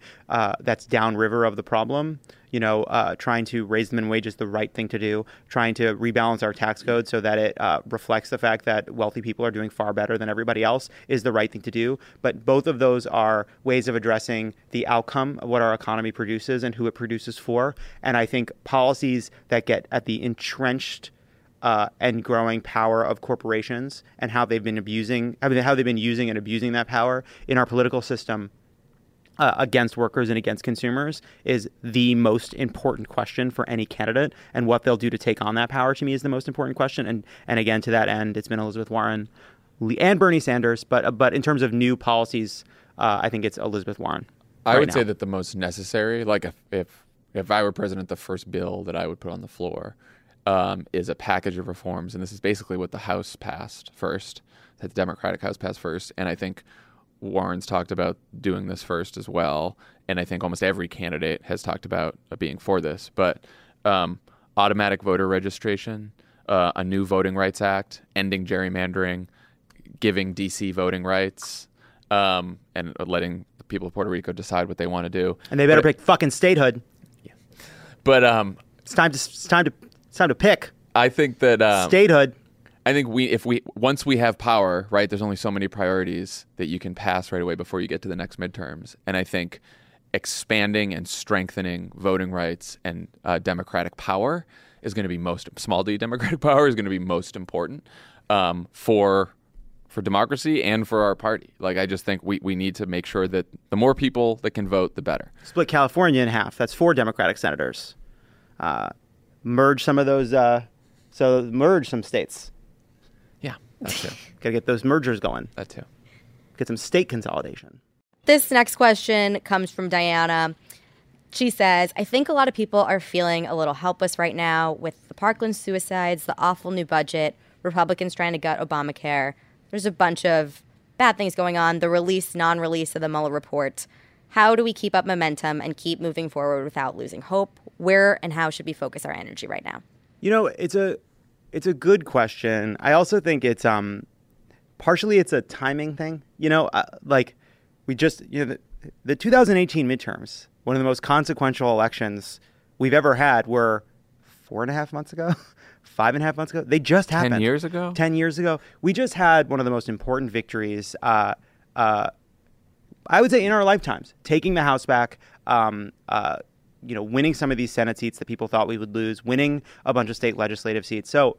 that's downriver of the problem. Trying to raise the minimum wage is the right thing to do. Trying to rebalance our tax code so that it reflects the fact that wealthy people are doing far better than everybody else is the right thing to do. But both of those are ways of addressing the outcome of what our economy produces and who it produces for. And I think policies that get at the entrenched and growing power of corporations and how they've been using and abusing that power in our political system against workers and against consumers is the most important question for any candidate. And what they'll do to take on that power, to me, is the most important question. And again, to that end, it's been Elizabeth Warren and Bernie Sanders. But in terms of new policies, I think it's Elizabeth Warren. I would say that the most necessary, like if I were president, the first bill that I would put on the floor is a package of reforms. And this is basically what the House passed first, that the Democratic House passed first. And I think Warren's talked about doing this first as well. And I think almost every candidate has talked about being for this. But automatic voter registration, a new Voting Rights Act, ending gerrymandering, giving D.C. voting rights, and letting the people of Puerto Rico decide what they want to do. And they better pick fucking statehood. Yeah. But It's time to pick. I think that statehood. I think once we have power, right? There's only so many priorities that you can pass right away before you get to the next midterms. And I think expanding and strengthening voting rights and democratic power is going to be most important for democracy and for our party. Like, I just think we need to make sure that the more people that can vote, the better. Split California in half. That's 4 Democratic senators. Merge some of those, merge some states. Yeah, that too. Gotta get those mergers going. That too. Get some state consolidation. This next question comes from Diana. She says, I think a lot of people are feeling a little helpless right now with the Parkland suicides, the awful new budget, Republicans trying to gut Obamacare. There's a bunch of bad things going on, the non-release of the Mueller report. How do we keep up momentum and keep moving forward without losing hope? Where and how should we focus our energy right now? It's a good question. I also think it's partially it's a timing thing. We just The 2018 midterms, one of the most consequential elections we've ever had, were 4.5 months ago, 5.5 months ago. They just happened. 10 years ago? 10 years ago. We just had one of the most important victories, I would say, in our lifetimes, taking the House back, winning some of these Senate seats that people thought we would lose, winning a bunch of state legislative seats. So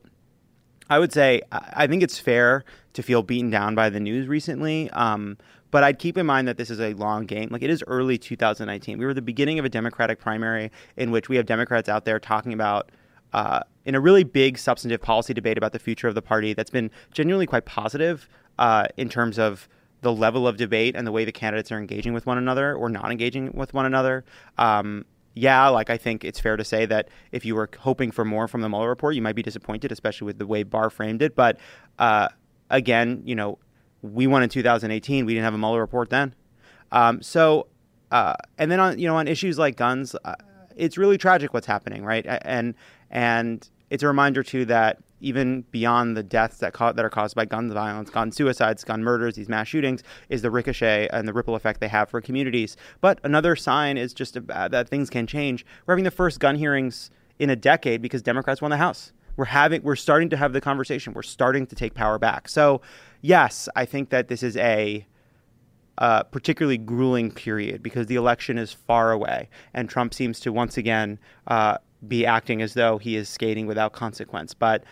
I would say I think it's fair to feel beaten down by the news recently. But I'd keep in mind that this is a long game. Like, it is early 2019. We were at the beginning of a Democratic primary in which we have Democrats out there talking about, in a really big substantive policy debate about the future of the party that's been genuinely quite positive in terms of the level of debate and the way the candidates are engaging with one another or not engaging with one another. I think it's fair to say that if you were hoping for more from the Mueller report, you might be disappointed, especially with the way Barr framed it. But we won in 2018. We didn't have a Mueller report then. And then on issues like guns, it's really tragic what's happening, right? And it's a reminder too that even beyond the deaths that are caused by gun violence, gun suicides, gun murders, these mass shootings, is the ricochet and the ripple effect they have for communities. But another sign is just that things can change. We're having the first gun hearings in a decade because Democrats won the House. We're starting to have the conversation. We're starting to take power back. So, yes, I think that this is a particularly grueling period because the election is far away, and Trump seems to once again be acting as though he is skating without consequence. But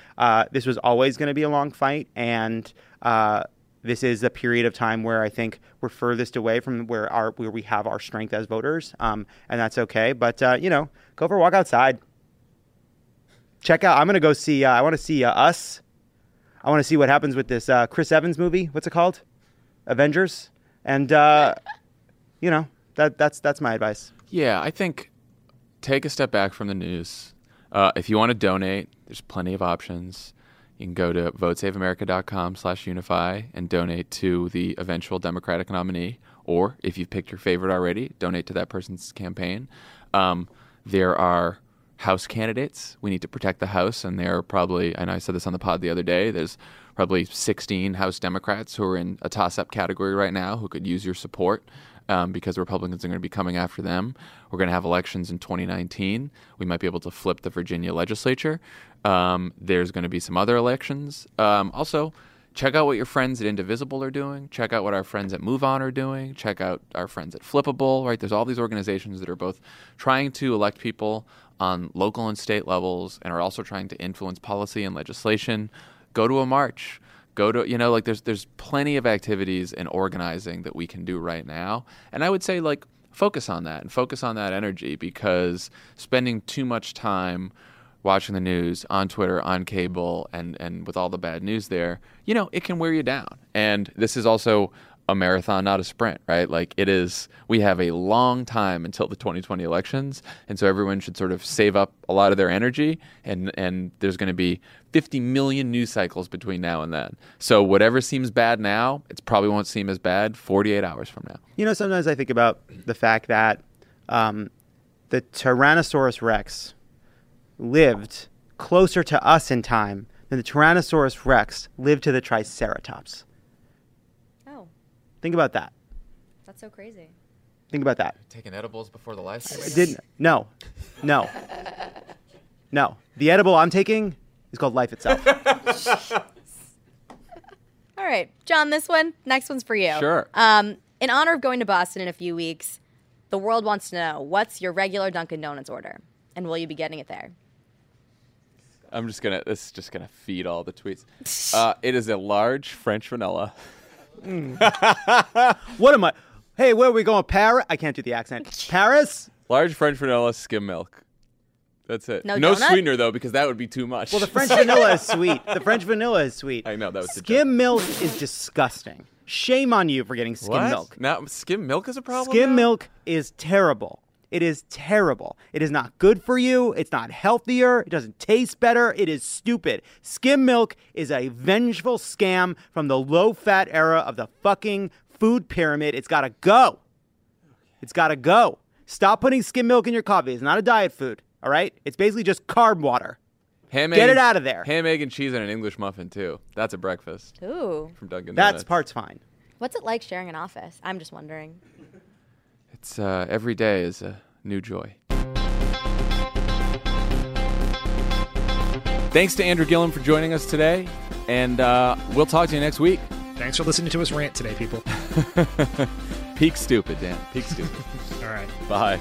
this was always going to be a long fight, and this is a period of time where I think we're furthest away from where we have our strength as voters, and that's okay. But go for a walk outside. Check out. I'm going to go see. I want to see Us. I want to see what happens with this Chris Evans movie. What's it called? Avengers. And that's my advice. Yeah, I think take a step back from the news. If you want to donate, there's plenty of options. You can go to votesaveamerica.com/unify and donate to the eventual Democratic nominee, or if you've picked your favorite already, donate to that person's campaign. There are House candidates. We need to protect the House. And there are probably, I know I said this on the pod the other day, there's probably 16 House Democrats who are in a toss-up category right now who could use your support because Republicans are going to be coming after them. We're going to have elections in 2019. We might be able to flip the Virginia legislature. There's going to be some other elections. Also, check out what your friends at Indivisible are doing. Check out what our friends at MoveOn are doing. Check out our friends at Flippable, right? There's all these organizations that are both trying to elect people on local and state levels and are also trying to influence policy and legislation. Go to a march. Go to, there's plenty of activities and organizing that we can do right now. And I would say, focus on that and focus on that energy, because spending too much time watching the news on Twitter, on cable, and with all the bad news there, it can wear you down. And this is also a marathon, not a sprint, right? We have a long time until the 2020 elections. And so everyone should sort of save up a lot of their energy. And there's going to be 50 million news cycles between now and then. So whatever seems bad now, it probably won't seem as bad 48 hours from now. Sometimes I think about the fact that the Tyrannosaurus Rex lived closer to us in time than the Tyrannosaurus Rex lived to the Triceratops. Think about that. That's so crazy. Think about that. Taking edibles before the live stream? No. The edible I'm taking is called life itself. All right, John, this one, next one's for you. Sure. In honor of going to Boston in a few weeks, the world wants to know, what's your regular Dunkin' Donuts order? And will you be getting it there? This is just going to feed all the tweets. It is a large French vanilla. What am I? Hey, where are we going? Paris? I can't do the accent. Paris? Large French vanilla skim milk. That's it. No sweetener, though, because that would be too much. Well, the French vanilla is sweet. I know, that was the joke. Skim milk is disgusting. Shame on you for getting skim milk. Now, skim milk is a problem? Skim milk is terrible. It is terrible. It is not good for you. It's not healthier. It doesn't taste better. It is stupid. Skim milk is a vengeful scam from the low-fat era of the fucking food pyramid. It's got to go. It's got to go. Stop putting skim milk in your coffee. It's not a diet food, all right? It's basically just carb water. Get it out of there. Ham, egg, and cheese and an English muffin, too. That's a breakfast. Ooh. From Dunkin' Donuts. That part's fine. What's it like sharing an office? I'm just wondering. It's every day is a new joy. Thanks to Andrew Gillum for joining us today, and we'll talk to you next week. Thanks for listening to us rant today, people. Peak stupid, Dan. Peak stupid. All right. Bye.